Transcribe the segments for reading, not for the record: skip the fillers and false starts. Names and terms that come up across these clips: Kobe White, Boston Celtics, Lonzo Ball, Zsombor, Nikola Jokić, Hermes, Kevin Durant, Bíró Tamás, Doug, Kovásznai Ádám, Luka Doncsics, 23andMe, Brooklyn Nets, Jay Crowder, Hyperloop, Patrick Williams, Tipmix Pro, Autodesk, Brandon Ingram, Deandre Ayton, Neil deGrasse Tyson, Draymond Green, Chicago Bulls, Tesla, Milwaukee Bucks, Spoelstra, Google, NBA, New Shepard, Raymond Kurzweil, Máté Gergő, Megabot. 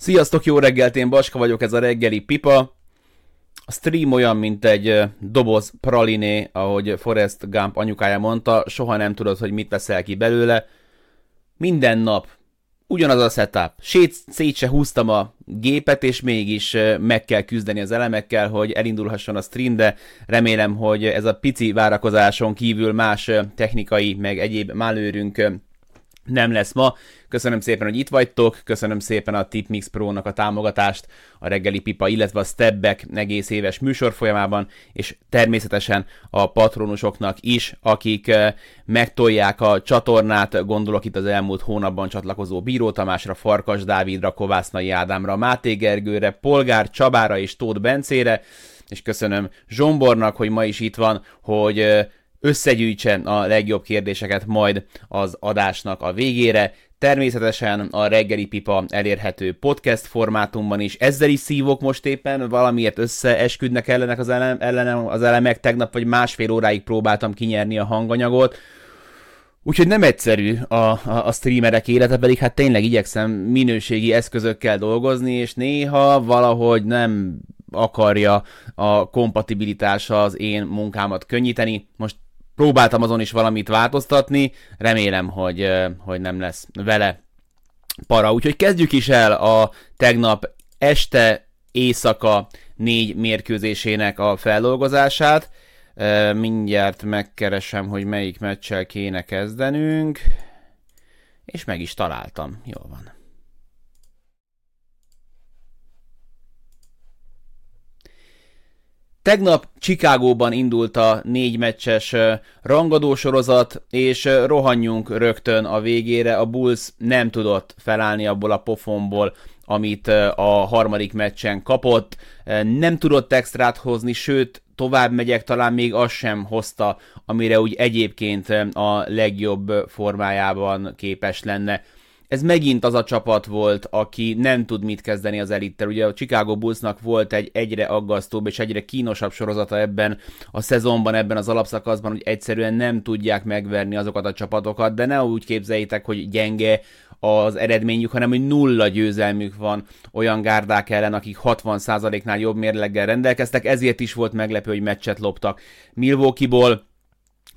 Sziasztok, jó reggelt, én Baska vagyok, ez a reggeli pipa. A stream olyan, mint egy doboz praliné, ahogy Forrest Gump anyukája mondta, soha nem tudod, hogy mit veszel ki belőle. Minden nap ugyanaz a setup. Szét se húztam a gépet, és mégis meg kell küzdeni az elemekkel, hogy elindulhasson a stream, de remélem, hogy ez a pici várakozáson kívül más technikai, meg egyéb malőrünk nem lesz ma. Köszönöm szépen, hogy itt vagytok, köszönöm szépen a Tipmix Pro-nak a támogatást, a reggeli pipa, illetve a Stepback egész éves műsor folyamában, és természetesen a patronusoknak is, akik megtolják a csatornát, gondolok itt az elmúlt hónapban csatlakozó Bíró Tamásra, Farkas Dávidra, Kovásznai Ádámra, Máté Gergőre, Polgár Csabára és Tóth Bencére, és köszönöm Zsombornak, hogy ma is itt van, hogy összegyűjtse a legjobb kérdéseket majd az adásnak a végére. Természetesen a reggeli pipa elérhető podcast formátumban is. Ezzel is szívok most éppen, valamiért összeesküdnek ellenem az elemek. Tegnap vagy másfél óráig próbáltam kinyerni a hanganyagot. Úgyhogy nem egyszerű a streamerek élete, pedig hát tényleg igyekszem minőségi eszközökkel dolgozni, és néha valahogy nem akarja a kompatibilitása az én munkámat könnyíteni. Most próbáltam azon is valamit változtatni, remélem, hogy nem lesz vele para. Úgyhogy kezdjük is el a tegnap este éjszaka 4 mérkőzésének a feldolgozását. Mindjárt megkeresem, hogy melyik meccsel kéne kezdenünk, és meg is találtam. Jól van. Tegnap Chicagóban indult a 4 meccses rangadósorozat, és rohanjunk rögtön a végére. A Bulls nem tudott felállni abból a pofonból, amit a harmadik meccsen kapott. Nem tudott extrát hozni, sőt, tovább megyek, talán még azt sem hozta, amire úgy egyébként a legjobb formájában képes lenne. Ez megint az a csapat volt, aki nem tud mit kezdeni az elittel. Ugye a Chicago Bullsnak volt egy egyre aggasztóbb és egyre kínosabb sorozata ebben a szezonban, ebben az alapszakaszban, hogy egyszerűen nem tudják megverni azokat a csapatokat, de ne úgy képzeljétek, hogy gyenge az eredményük, hanem hogy 0 győzelmük van olyan gárdák ellen, akik 60%-nál jobb mérleggel rendelkeztek, ezért is volt meglepő, hogy meccset loptak Milwaukee-ból.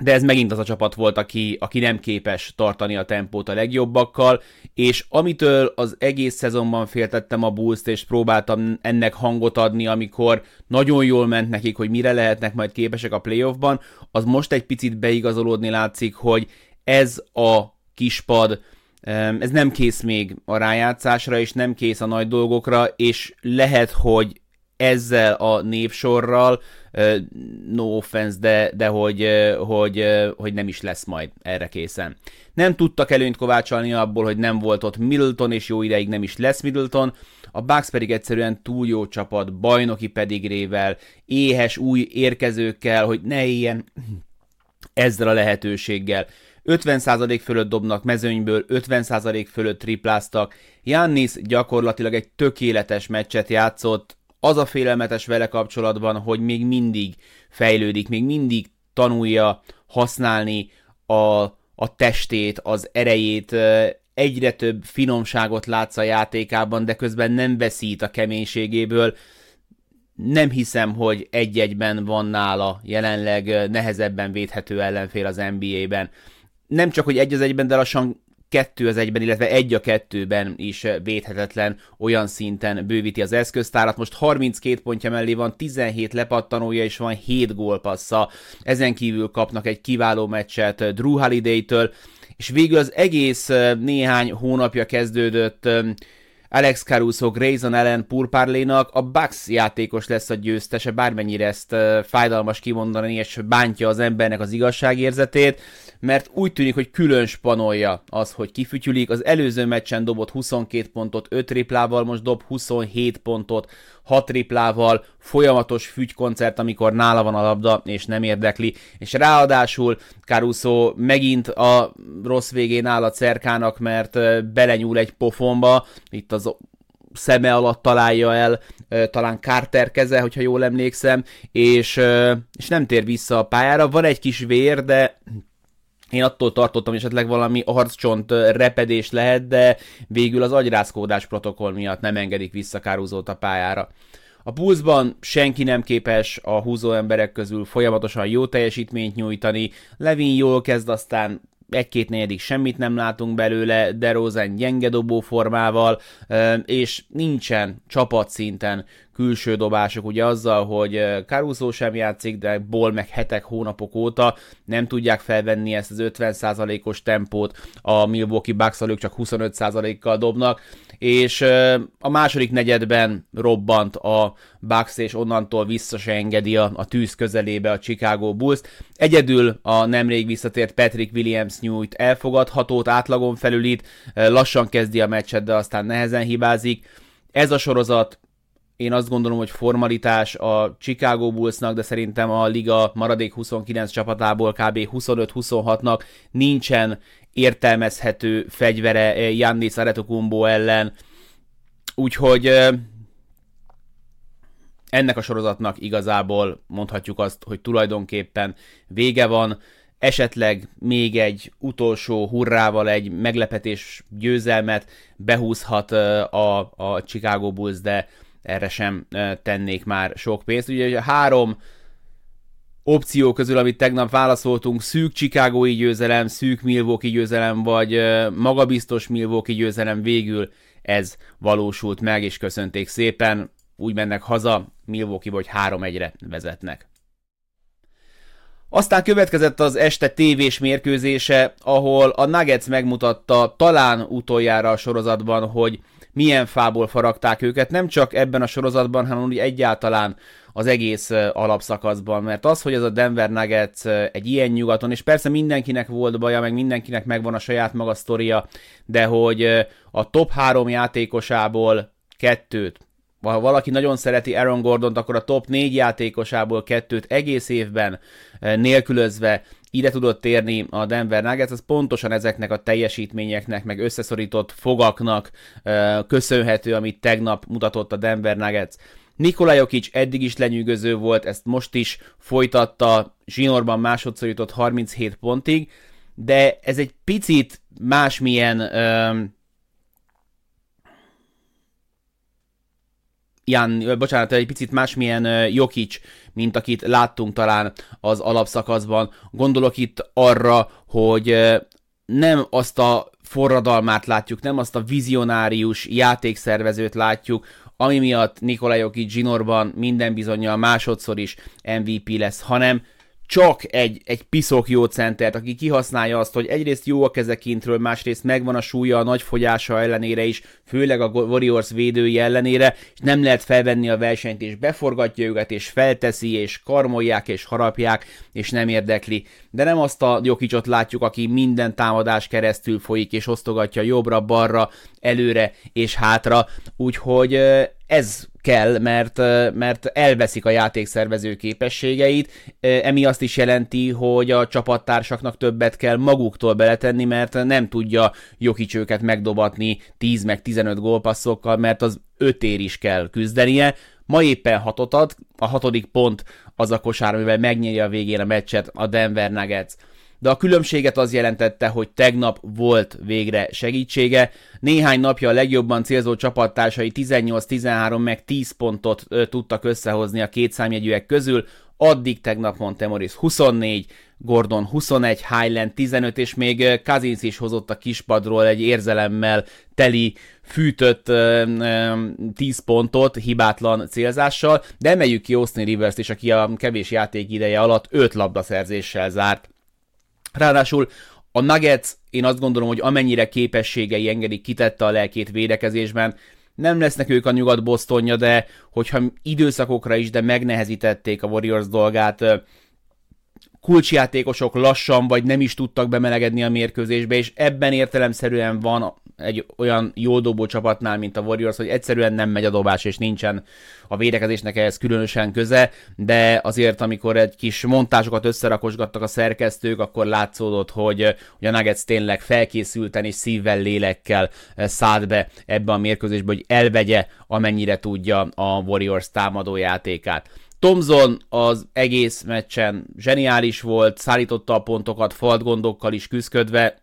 De ez megint az a csapat volt, aki nem képes tartani a tempót a legjobbakkal, és amitől az egész szezonban féltettem a Bulls-t, és próbáltam ennek hangot adni, amikor nagyon jól ment nekik, hogy mire lehetnek majd képesek a playoffban, az most egy picit beigazolódni látszik, hogy ez a kispad, ez nem kész még a rájátszásra, és nem kész a nagy dolgokra, és lehet, hogy ezzel a névsorral, no offense, de hogy nem is lesz majd erre készen. Nem tudtak előnyt kovácsolni abból, hogy nem volt ott Middleton, és jó ideig nem is lesz Middleton, a Bucks pedig egyszerűen túl jó csapat, bajnoki pedigrével, éhes új érkezőkkel, hogy ne éljen ezzel a lehetőséggel. 50% fölött dobnak mezőnyből, 50% fölött tripláztak. Giannis gyakorlatilag egy tökéletes meccset játszott. Az a félelmetes vele kapcsolatban, hogy még mindig fejlődik, még mindig tanulja használni a testét, az erejét, egyre több finomságot látsz a játékában, de közben nem veszít a keménységéből. Nem hiszem, hogy egy-egyben van nála jelenleg nehezebben védhető ellenfél az NBA-ben. Nem csak, hogy 1-1-ben, de lassan 2-1-ben, illetve 1-2-ben is védhetetlen, olyan szinten bővíti az eszköztárat. Most 32 pontja mellé van 17 lepattanója, és van 7 gólpassza. Ezen kívül kapnak egy kiváló meccset Drew Holiday-től, és végül az egész néhány hónapja kezdődött Alex Caruso, Grayson Allen purpárlénak, a Bucks játékos lesz a győztese, bármennyire ezt fájdalmas kimondani, és bántja az embernek az igazságérzetét, mert úgy tűnik, hogy külön spanolja az, hogy kifütyülik. Az előző meccsen dobott 22 pontot 5 triplával, most dob 27 pontot 6 triplával, folyamatos fügykoncert, amikor nála van a labda, és nem érdekli, és ráadásul Caruso megint a rossz végén áll a cerkának, mert belenyúl egy pofonba, itt az szeme alatt találja el, talán Carter keze, hogyha jól emlékszem, és nem tér vissza a pályára, van egy kis vér, de Én attól tartottam, hogy esetleg valami arccsont repedés lehet, de végül az agyrázkódás protokoll miatt nem engedik vissza Carusót a pályára. A Bullsban senki nem képes a húzó emberek közül folyamatosan jó teljesítményt nyújtani, Levin jól kezd, aztán 1-2 negyedik semmit nem látunk belőle, DeRozan gyenge dobó formával, és nincsen csapatszinten külső dobások, ugye azzal, hogy Caruso sem játszik, de Ball meg hetek, hónapok óta nem tudják felvenni ezt az 50%-os tempót, a Milwaukee Bucks elők csak 25%-kal dobnak, és a második negyedben robbant a Bucks, és onnantól vissza se engedi a tűz közelébe a Chicago Bulls. Egyedül a nemrég visszatért Patrick Williams nyújt elfogadhatót átlagon felül, itt lassan kezdi a meccset, de aztán nehezen hibázik. Ez a sorozat, én azt gondolom, hogy formalitás a Chicago Bullsnak, de szerintem a liga maradék 29 csapatából kb. 25-26-nak nincsen értelmezhető fegyvere Giannis Antetokounmpo ellen. Úgyhogy ennek a sorozatnak igazából mondhatjuk azt, hogy tulajdonképpen vége van. Esetleg még egy utolsó hurrával egy meglepetés győzelmet behúzhat a Chicago Bulls, de erre sem tennék már sok pénzt. Ugye a 3 opció közül, amit tegnap válaszoltunk, szűk Chicagói győzelem, szűk Milwaukee győzelem, vagy magabiztos Milwaukee győzelem, végül ez valósult meg, és köszönték szépen. Úgy mennek haza Milwaukee, vagy 3-1-re vezetnek. Aztán következett az este tévés mérkőzése, ahol a Nuggets megmutatta talán utoljára a sorozatban, hogy milyen fából faragták őket, nem csak ebben a sorozatban, hanem úgy egyáltalán az egész alapszakaszban, mert az, hogy ez a Denver Nuggets egy ilyen nyugaton, és persze mindenkinek volt baja, meg mindenkinek megvan a saját maga sztoria, de hogy a top 3 játékosából 2-t, ha valaki nagyon szereti Aaron Gordont, akkor a top 4 játékosából 2-t egész évben nélkülözve ide tudott térni a Denver Nuggets, az pontosan ezeknek a teljesítményeknek, meg összeszorított fogaknak köszönhető, amit tegnap mutatott a Denver Nuggets. Nikola Jokić eddig is lenyűgöző volt, ezt most is folytatta, zsinórban másodszor jutott 37 pontig, de ez egy picit másmilyen Jokić, mint akit láttunk talán az alapszakaszban. Gondolok itt arra, hogy nem azt a forradalmát látjuk, nem azt a vizionárius játékszervezőt látjuk, ami miatt Nikola Jokić zsinórban minden bizonnyal másodszor is MVP lesz, hanem csak egy piszok jó centert, aki kihasználja azt, hogy egyrészt jó a keze kintről, másrészt megvan a súlya a nagy fogyása ellenére is, főleg a Warriors védői ellenére, és nem lehet felvenni a versenyt, és beforgatja őket, és felteszi, és karmolják, és harapják, és nem érdekli. De nem azt a Jokićot látjuk, aki minden támadás keresztül folyik, és osztogatja jobbra-balra, előre és hátra, úgyhogy ez kell, mert elveszik a játékszervező képességeit, emi azt is jelenti, hogy a csapattársaknak többet kell maguktól beletenni, mert nem tudja Jokić őket megdobatni 10 meg 15 gólpasszokkal, mert az 5 ér is kell küzdenie. Ma éppen 6-ot ad, a 6. pont az a kosár, amivel megnyeri a végén a meccset a Denver Nuggets. De a különbséget az jelentette, hogy tegnap volt végre segítsége. Néhány napja a legjobban célzó csapattársai 18-13 meg 10 pontot tudtak összehozni a kétszámjegyűek közül, addig tegnap Montemoris 24, Gordon 21, Highland 15, és még Cousins is hozott a kispadról egy érzelemmel teli, fűtött 10 pontot hibátlan célzással, de emeljük ki Austin Rivers-t is, aki a kevés játék ideje alatt 5 labdaszerzéssel zárt. Ráadásul a Nuggets, én azt gondolom, hogy amennyire képességei engedik, kitette a lelkét védekezésben. Nem lesznek ők a nyugat Bostonja, de hogyha időszakokra is, de megnehezítették a Warriors dolgát, kulcsjátékosok lassan vagy nem is tudtak bemelegedni a mérkőzésbe, és ebben értelemszerűen van egy olyan jól dobó csapatnál, mint a Warriors, hogy egyszerűen nem megy a dobás, és nincsen a védekezésnek ehhez különösen köze, de azért, amikor egy kis montázsokat összerakosgattak a szerkesztők, akkor látszódott, hogy a Nuggets tényleg felkészülten és szívvel, lélekkel szállt be ebbe a mérkőzésbe, hogy elvegye amennyire tudja a Warriors támadójátékát. Thompson az egész meccsen zseniális volt, szállította a pontokat, faltgondokkal is küzdködve,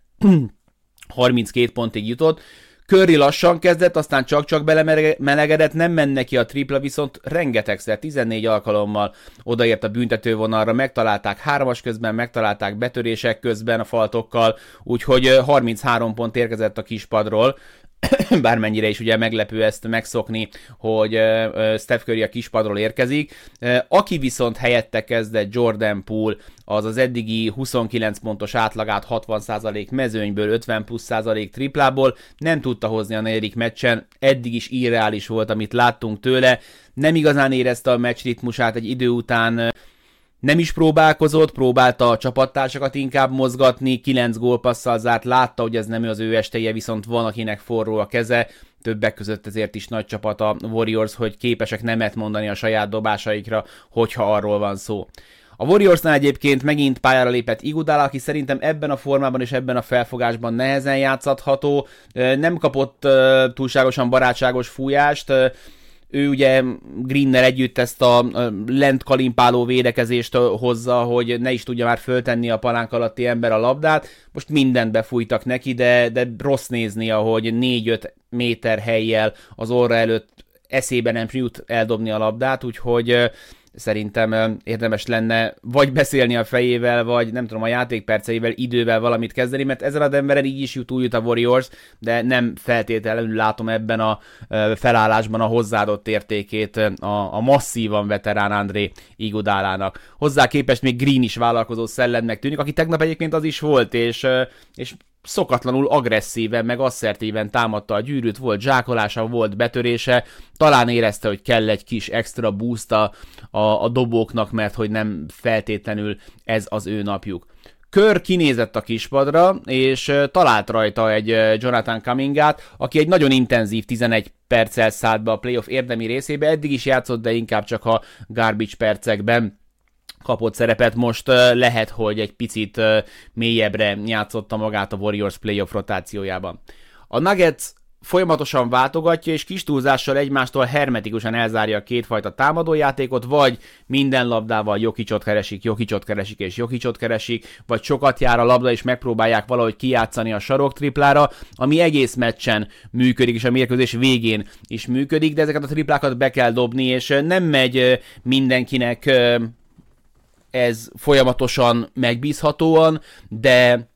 32 pontig jutott. Curry lassan kezdett, aztán csak-csak belemelegedett, nem ment neki a tripla, viszont rengetegszer, 14 alkalommal odaért a büntetővonalra, megtalálták hármas közben, megtalálták betörések közben a faltokkal, úgyhogy 33 pont érkezett a kispadról, bármennyire is ugye meglepő ezt megszokni, hogy Steph Curry a kispadról érkezik. Aki viszont helyette kezdett, Jordan Poole, az eddigi 29 pontos átlagát 60% mezőnyből, 50+% triplából nem tudta hozni a negyedik meccsen, eddig is irreális volt, amit láttunk tőle, nem igazán érezte a meccs ritmusát, egy idő után nem is próbálkozott, próbálta a csapattársakat inkább mozgatni, 9 gólpasszal zárt, látta, hogy ez nem az ő esteje, viszont van, akinek forró a keze, többek között ezért is nagy csapat a Warriors, hogy képesek nemet mondani a saját dobásaikra, hogyha arról van szó. A Warriorsnál egyébként megint pályára lépett Iguodala, aki szerintem ebben a formában és ebben a felfogásban nehezen játszható, nem kapott túlságosan barátságos fújást. Ő ugye Greennel együtt ezt a lent kalimpáló védekezést hozza, hogy ne is tudja már föltenni a palánk alatti ember a labdát. Most mindent befújtak neki, de rossz nézni, ahogy 4-5 méter helyjel az orra előtt eszébe nem jut eldobni a labdát, úgyhogy szerintem érdemes lenne vagy beszélni a fejével, vagy nem tudom, a játékperceivel, idővel valamit kezdeni, mert ezen a Denveren így is túljut a Warriors, de nem feltétlenül látom ebben a felállásban a hozzáadott értékét a masszívan veterán André Iguodalának. Hozzá képest még Green is vállalkozó szellemnek tűnik, aki tegnap egyébként az is volt, és szokatlanul agresszíven, meg asszertíven támadta a gyűrűt, volt zsákolása, volt betörése, talán érezte, hogy kell egy kis extra boost a dobóknak, mert hogy nem feltétlenül ez az ő napjuk. Kör kinézett a kispadra, és talált rajta egy Jonathan Cummingát, aki egy nagyon intenzív 11 perccel szállt be a playoff érdemi részébe, eddig is játszott, de inkább csak a garbage percekben kapott szerepet, most lehet, hogy egy picit mélyebbre játszotta magát a Warriors playoff rotációjában. A Nuggets folyamatosan váltogatja, és kis túlzással egymástól hermetikusan elzárja a kétfajta támadójátékot, vagy minden labdával Jokićot keresik, vagy sokat jár a labda, és megpróbálják valahogy kijátszani a sarok triplára, ami egész meccsen működik, és a mérkőzés végén is működik, de ezeket a triplákat be kell dobni, és nem megy mindenkinek ez folyamatosan megbízhatóan, de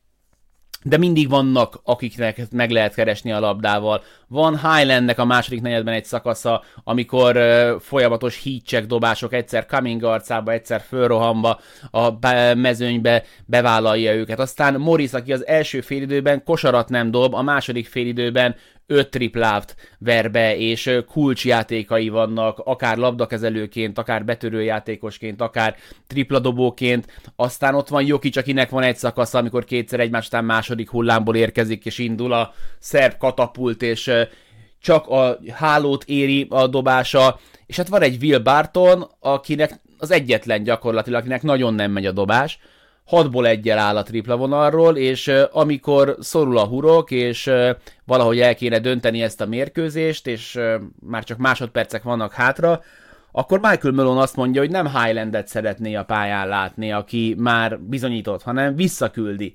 mindig vannak, akiknek meg lehet keresni a labdával. Van Highlandnek a második negyedben egy szakasza, amikor folyamatos heat check dobások, egyszer Cumming arcába, egyszer fölrohamba a mezőnybe bevállalja őket. Aztán Morris, aki az első félidőben kosarat nem dob, a második félidőben 5 tripláft ver be, és kulcsjátékai vannak, akár labdakezelőként, akár betörőjátékosként, akár tripladobóként. Aztán ott van Jokić, akinek van egy szakasza, amikor kétszer egymás után második hullámból érkezik, és indul a szerb katapult, és csak a hálót éri a dobása. És hát van egy Will Barton, akinek az egyetlen gyakorlatilag, akinek nagyon nem megy a dobás. 6-ból 1-jel áll a tripla vonalról, és amikor szorul a hurok, és valahogy el kéne dönteni ezt a mérkőzést, és már csak másodpercek vannak hátra, akkor Michael Malone azt mondja, hogy nem Highlandet szeretné a pályán látni, aki már bizonyított, hanem visszaküldi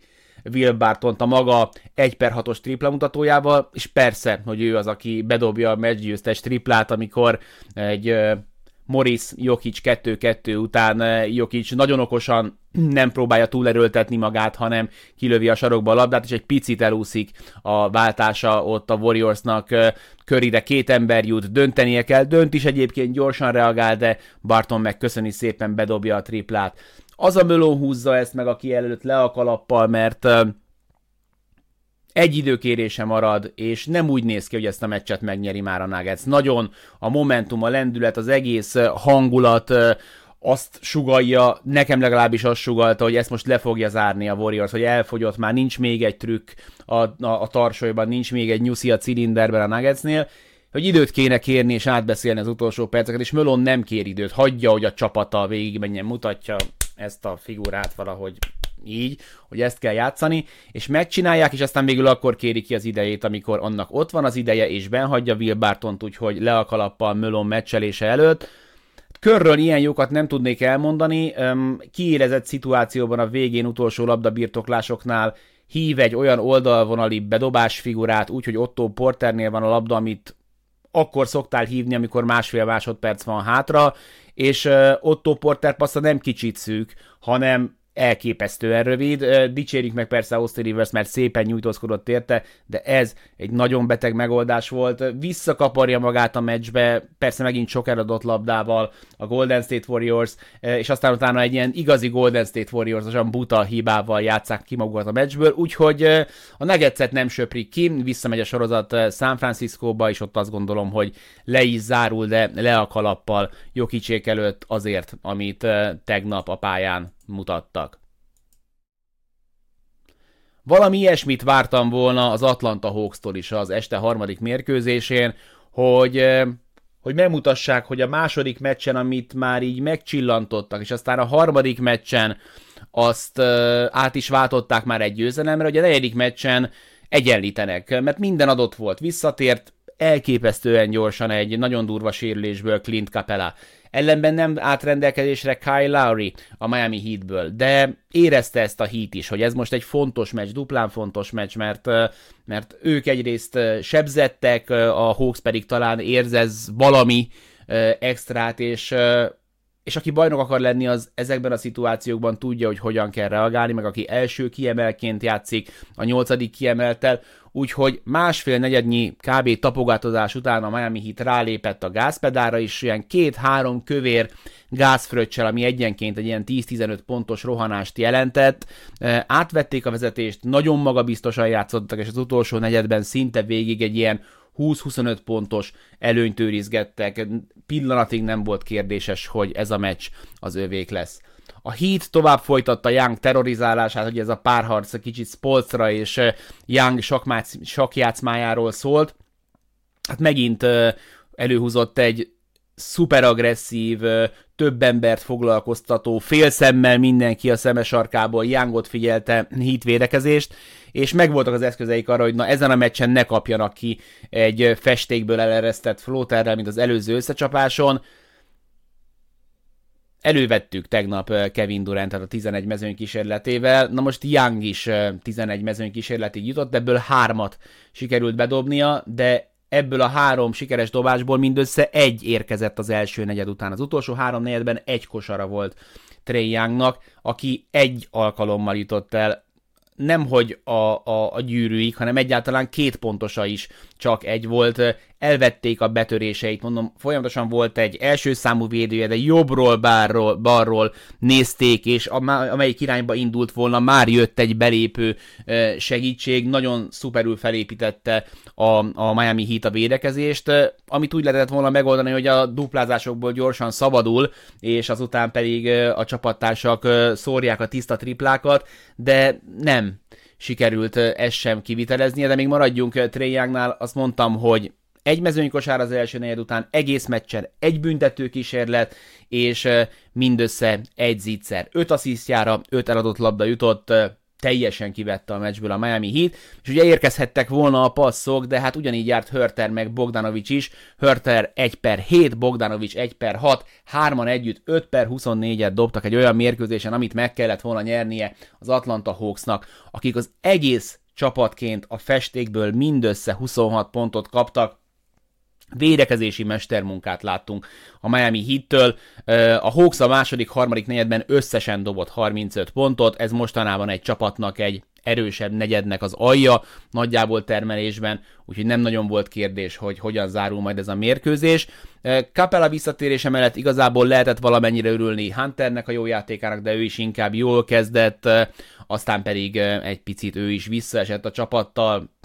Will Bartont a maga 1/6-os tripla mutatójával, és persze, hogy ő az, aki bedobja a meccsgyőztes triplát, amikor egy Morris Jokić 2-2 után Jokić nagyon okosan nem próbálja túlerőltetni magát, hanem kilövi a sarokba a labdát, és egy picit elúszik a váltása ott a Warriorsnak. Curryre 2 ember jut, döntenie kell, dönt is egyébként, gyorsan reagál, de Barton meg köszöni szépen, bedobja a triplát. Az a Malone húzza ezt meg, aki előtt le a kalappal, mert egy időkérése marad, és nem úgy néz ki, hogy ezt a meccset megnyeri már a Nuggets. Nagyon a momentum, a lendület, az egész hangulat azt sugallja, nekem legalábbis azt sugalta, hogy ezt most le fogja zárni a Warriors, hogy elfogyott már, nincs még egy trükk a tarsolyban, nincs még egy nyuszi a cilinderben a Nuggetsnél, hogy időt kéne kérni és átbeszélni az utolsó perceket, és Malone nem kér időt, hagyja, hogy a csapata végigmenjen, mutatja ezt a figurát valahogy így, hogy ezt kell játszani, és megcsinálják, és aztán végül akkor kéri ki az idejét, amikor annak ott van az ideje, és benhagyja Will Bartont, úgyhogy le a kalappal Malone meccselése előtt. körről ilyen jókat nem tudnék elmondani. Kiélezett szituációban a végén utolsó labdabirtoklásoknál hív egy olyan oldalvonali bedobás figurát, úgyhogy Otto Porternél van a labda, amit akkor szoktál hívni, amikor másfél másodperc van hátra, és Otto Porter passza nem kicsit szűk, hanem elképesztően rövid. Dicsérjük meg persze Austin Rivers, mert szépen nyújtózkodott érte, de ez egy nagyon beteg megoldás volt. Visszakaparja magát a meccsbe, persze megint sok eladott labdával a Golden State Warriors, és aztán utána egy ilyen igazi Golden State Warriors, olyan buta hibával játsszák ki magukat a meccsből, úgyhogy a Nuggetset nem söprik ki, visszamegy a sorozat San Franciscóba, és ott azt gondolom, hogy le is zárul, de le a kalappal Jokicsék előtt azért, amit tegnap a pályán mutattak. Valami ilyesmit vártam volna az Atlanta Hawkstól is az este harmadik mérkőzésén, hogy megmutassák, hogy a második meccsen, amit már így megcsillantottak, és aztán a harmadik meccsen azt át is váltották már egy győzelemre, hogy a negyedik meccsen egyenlítenek, mert minden adott volt. Visszatért elképesztően gyorsan egy nagyon durva sérülésből Clint Capela. Ellenben nem átrendelkezésre Kyle Lowry a Miami Heatből, de érezte ezt a Heat is, hogy ez most egy fontos meccs, duplán fontos meccs, mert ők egyrészt sebzettek, a Hawks pedig talán érzez valami extrát, és aki bajnok akar lenni, az ezekben a szituációkban tudja, hogy hogyan kell reagálni, meg aki első kiemelként játszik a 8. kiemeltel, úgyhogy másfél negyednyi kb. Tapogatozás után a Miami Heat rálépett a gázpedára, és ilyen 2-3 kövér gázfröccsel, ami egyenként egy ilyen 10-15 pontos rohanást jelentett. Átvették a vezetést, nagyon magabiztosan játszottak, és az utolsó negyedben szinte végig egy ilyen 20-25 pontos előnyt őrizgettek. Pillanatig nem volt kérdéses, hogy ez a meccs az övék lesz. A Heat tovább folytatta Young terrorizálását, hogy ez a párharc kicsit Spoelstra és Young sakjátszmájáról szólt. Hát megint előhúzott egy szuperagresszív, több embert foglalkoztató, félszemmel mindenki a szeme sarkából Youngot figyelte Heat védekezést, és megvoltak az eszközeik arra, hogy na ezen a meccsen ne kapjanak ki egy festékből eleresztett flóterrel, mint az előző összecsapáson. Elővettük tegnap Kevin Durantet a 11 mezőny kísérletével, na most Young is 11 mezőny kísérletig jutott, ebből 3-at sikerült bedobnia, de ebből a 3 sikeres dobásból mindössze 1 érkezett az első negyed után. Az utolsó 3 negyedben 1 kosara volt Trae Youngnak, aki 1 alkalommal jutott el, nemhogy a gyűrűig, hanem egyáltalán 2 pontosa is csak 1 volt. Elvették a betöréseit, mondom, folyamatosan volt egy első számú védője, de jobbról, balról nézték, és amelyik irányba indult volna, már jött egy belépő segítség, nagyon szuperül felépítette a Miami Heat a védekezést, amit úgy lehetett volna megoldani, hogy a duplázásokból gyorsan szabadul, és azután pedig a csapattársak szórják a tiszta triplákat, de nem sikerült ezt sem kiviteleznie, de még maradjunk Trae Youngnál, azt mondtam, hogy 1 mezőnykosár az első negyed után, egész meccsen 1 büntető kísérlet, és mindössze 1 zicser. 5 asszisztjára, 5 eladott labda jutott, teljesen kivette a meccsből a Miami Heat, és ugye érkezhettek volna a passzok, de hát ugyanígy járt Hörter meg Bogdanović is, Hörter 1/7, Bogdanović 1/6, 3-an együtt 5/24-et dobtak egy olyan mérkőzésen, amit meg kellett volna nyernie az Atlanta Hawksnak, akik az egész csapatként a festékből mindössze 26 pontot kaptak. Védekezési mestermunkát láttunk a Miami Heattől. A Hawks a második, harmadik negyedben összesen dobott 35 pontot, ez mostanában egy csapatnak egy erősebb negyednek az alja nagyjából termelésben, úgyhogy nem nagyon volt kérdés, hogy hogyan zárul majd ez a mérkőzés. Capela visszatérése mellett igazából lehetett valamennyire örülni Hunternek a jó játékának, de ő is inkább jól kezdett, aztán pedig egy picit ő is visszaesett a csapattal.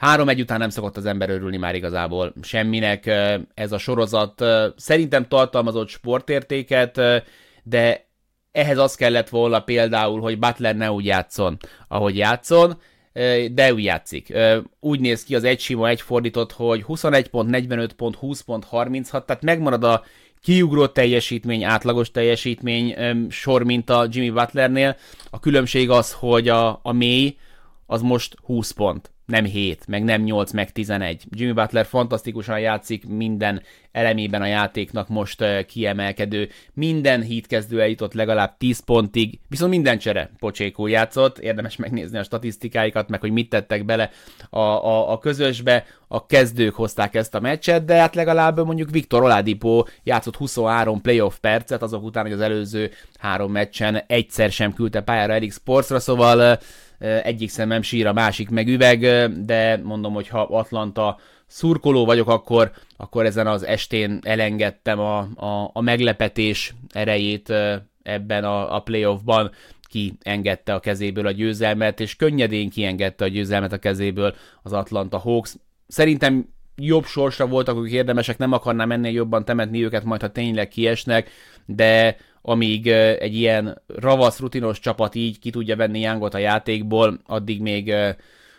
3-1 után nem szokott az ember örülni már igazából semminek. Ez a sorozat szerintem tartalmazott sportértéket, de ehhez az kellett volna például, hogy Butler ne úgy játszon, ahogy játszon, de úgy játszik. Úgy néz ki az 1 sima, 1 fordított, hogy 21 pont, 45 pont, 20 pont, 36, tehát megmarad a kiugró teljesítmény, átlagos teljesítmény sor, mint a Jimmy Butlernél. A különbség az, hogy a mély az most 20 pont. nem 7, meg nem 8, meg 11. Jimmy Butler fantasztikusan játszik, minden elemében a játéknak most kiemelkedő. Minden Heat kezdő eljutott legalább 10 pontig, viszont minden csere pocsékul játszott. Érdemes megnézni a statisztikáikat, meg hogy mit tettek bele a közösbe. A kezdők hozták ezt a meccset, de hát legalább mondjuk Viktor Oladipo játszott 23 playoff percet, azok után, hogy az előző 3 meccsen egyszer sem küldte pályára Elix Sportsra, szóval egyik szemem sír, a másik meg üveg, de mondom, hogy ha Atlanta szurkoló vagyok, akkor ezen az estén elengedtem a meglepetés erejét ebben a playoffban, kiengedte a kezéből a győzelmet, és könnyedén kiengedte a győzelmet a kezéből az Atlanta Hawks. Szerintem jobb sorsra voltak, akik érdemesek, nem akarnám ennél jobban temetni őket, majd ha tényleg kiesnek, de amíg egy ilyen ravasz, rutinos csapat így ki tudja venni Youngot a játékból, addig még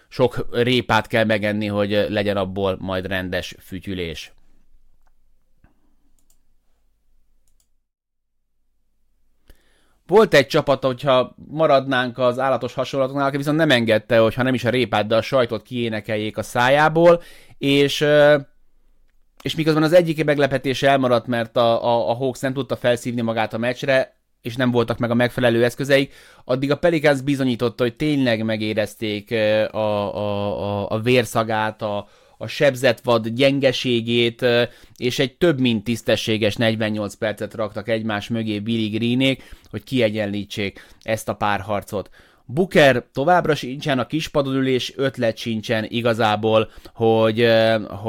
sok répát kell megenni, hogy legyen abból majd rendes fütyülés. Volt egy csapat, hogyha maradnánk az állatos hasonlatoknál, aki viszont nem engedte, hogyha nem is a répát, de a sajtot kiénekeljék a szájából, és miközben az egyik meglepetése elmaradt, mert a Hawks nem tudta felszívni magát a meccsre, és nem voltak meg a megfelelő eszközeik, addig a Pelicans bizonyította, hogy tényleg megérezték a vérszagát, a sebzett vad gyengeségét, és egy több mint tisztességes 48 percet raktak egymás mögé Billy Greenék, hogy kiegyenlítsék ezt a párharcot. Booker továbbra sincsen a kispadon ülés, ötlet sincsen igazából,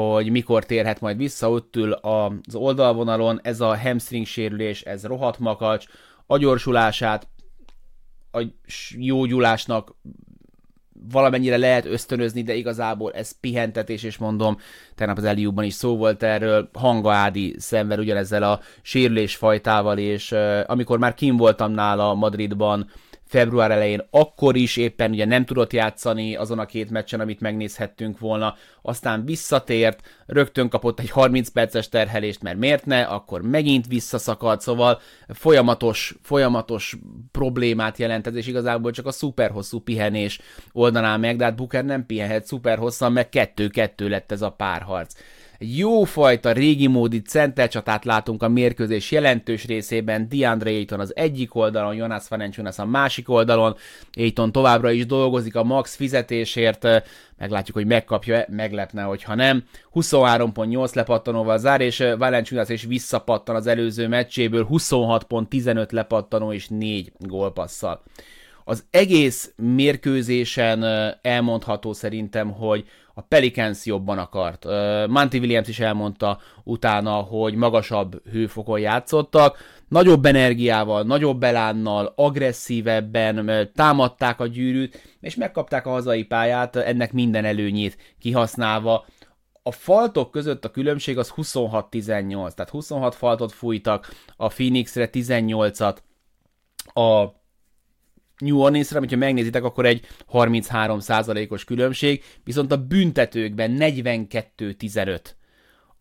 hogy mikor térhet majd vissza, ott ül az oldalvonalon, ez a hamstring sérülés, ez rohadt makacs, agyorsulását a jógyulásnak valamennyire lehet ösztönözni, de igazából ez pihentetés, és mondom, tegnap az Eliúban is szó volt erről, Hanga Ádi szenved ugyanezzel a sérülésfajtával, és amikor már kim voltam nála Madridban, február elején, akkor is éppen ugye nem tudott játszani azon a 2 meccsen, amit megnézhettünk volna, aztán visszatért, rögtön kapott egy 30 perces terhelést, mert miért ne, akkor megint visszaszakadt, szóval folyamatos problémát jelent ez, és igazából csak a szuperhosszú pihenés oldaná meg, de hát Booker nem pihenhet szuperhosszan, mert 2-2 lett ez a párharc. Egy jófajta régi módi centercsatát látunk a mérkőzés jelentős részében, Deandre Ayton az egyik oldalon, Jonas Valančiūnas a másik oldalon, Ayton továbbra is dolgozik a max fizetésért, meglátjuk, hogy megkapja-e, meglepne, hogyha nem. 23.8 lepattanóval zár, és Valančiūnas is visszapattan az előző meccséből, 26.15 lepattanó és 4 gólpasszal. Az egész mérkőzésen elmondható szerintem, hogy a Pelicans jobban akart. Monty Williams is elmondta utána, hogy magasabb hőfokon játszottak, nagyobb energiával, nagyobb elánnal, agresszívebben támadták a gyűrűt, és megkapták a hazai pályát, ennek minden előnyét kihasználva. A faltok között a különbség az 26-18, tehát 26 faltot fújtak, a Phoenixre 18-at, a New Orleansra, hogyha megnézitek, akkor egy 33%-os különbség, viszont a büntetőkben 42-15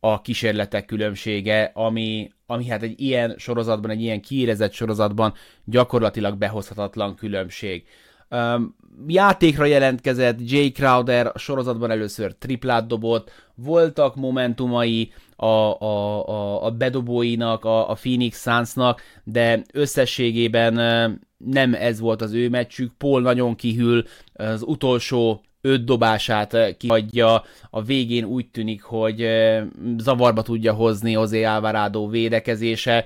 a kísérletek különbsége, ami hát egy ilyen sorozatban, egy ilyen kiérezett sorozatban gyakorlatilag behozhatatlan különbség. Játékra jelentkezett Jay Crowder, a sorozatban először triplát dobott, voltak momentumai a bedobóinak, a Phoenix Sunsnak, de összességében nem ez volt az ő meccsük. Paul nagyon kihűl, az utolsó 5 dobását kihagyja, a végén úgy tűnik, hogy zavarba tudja hozni Jose Alvarado védekezése,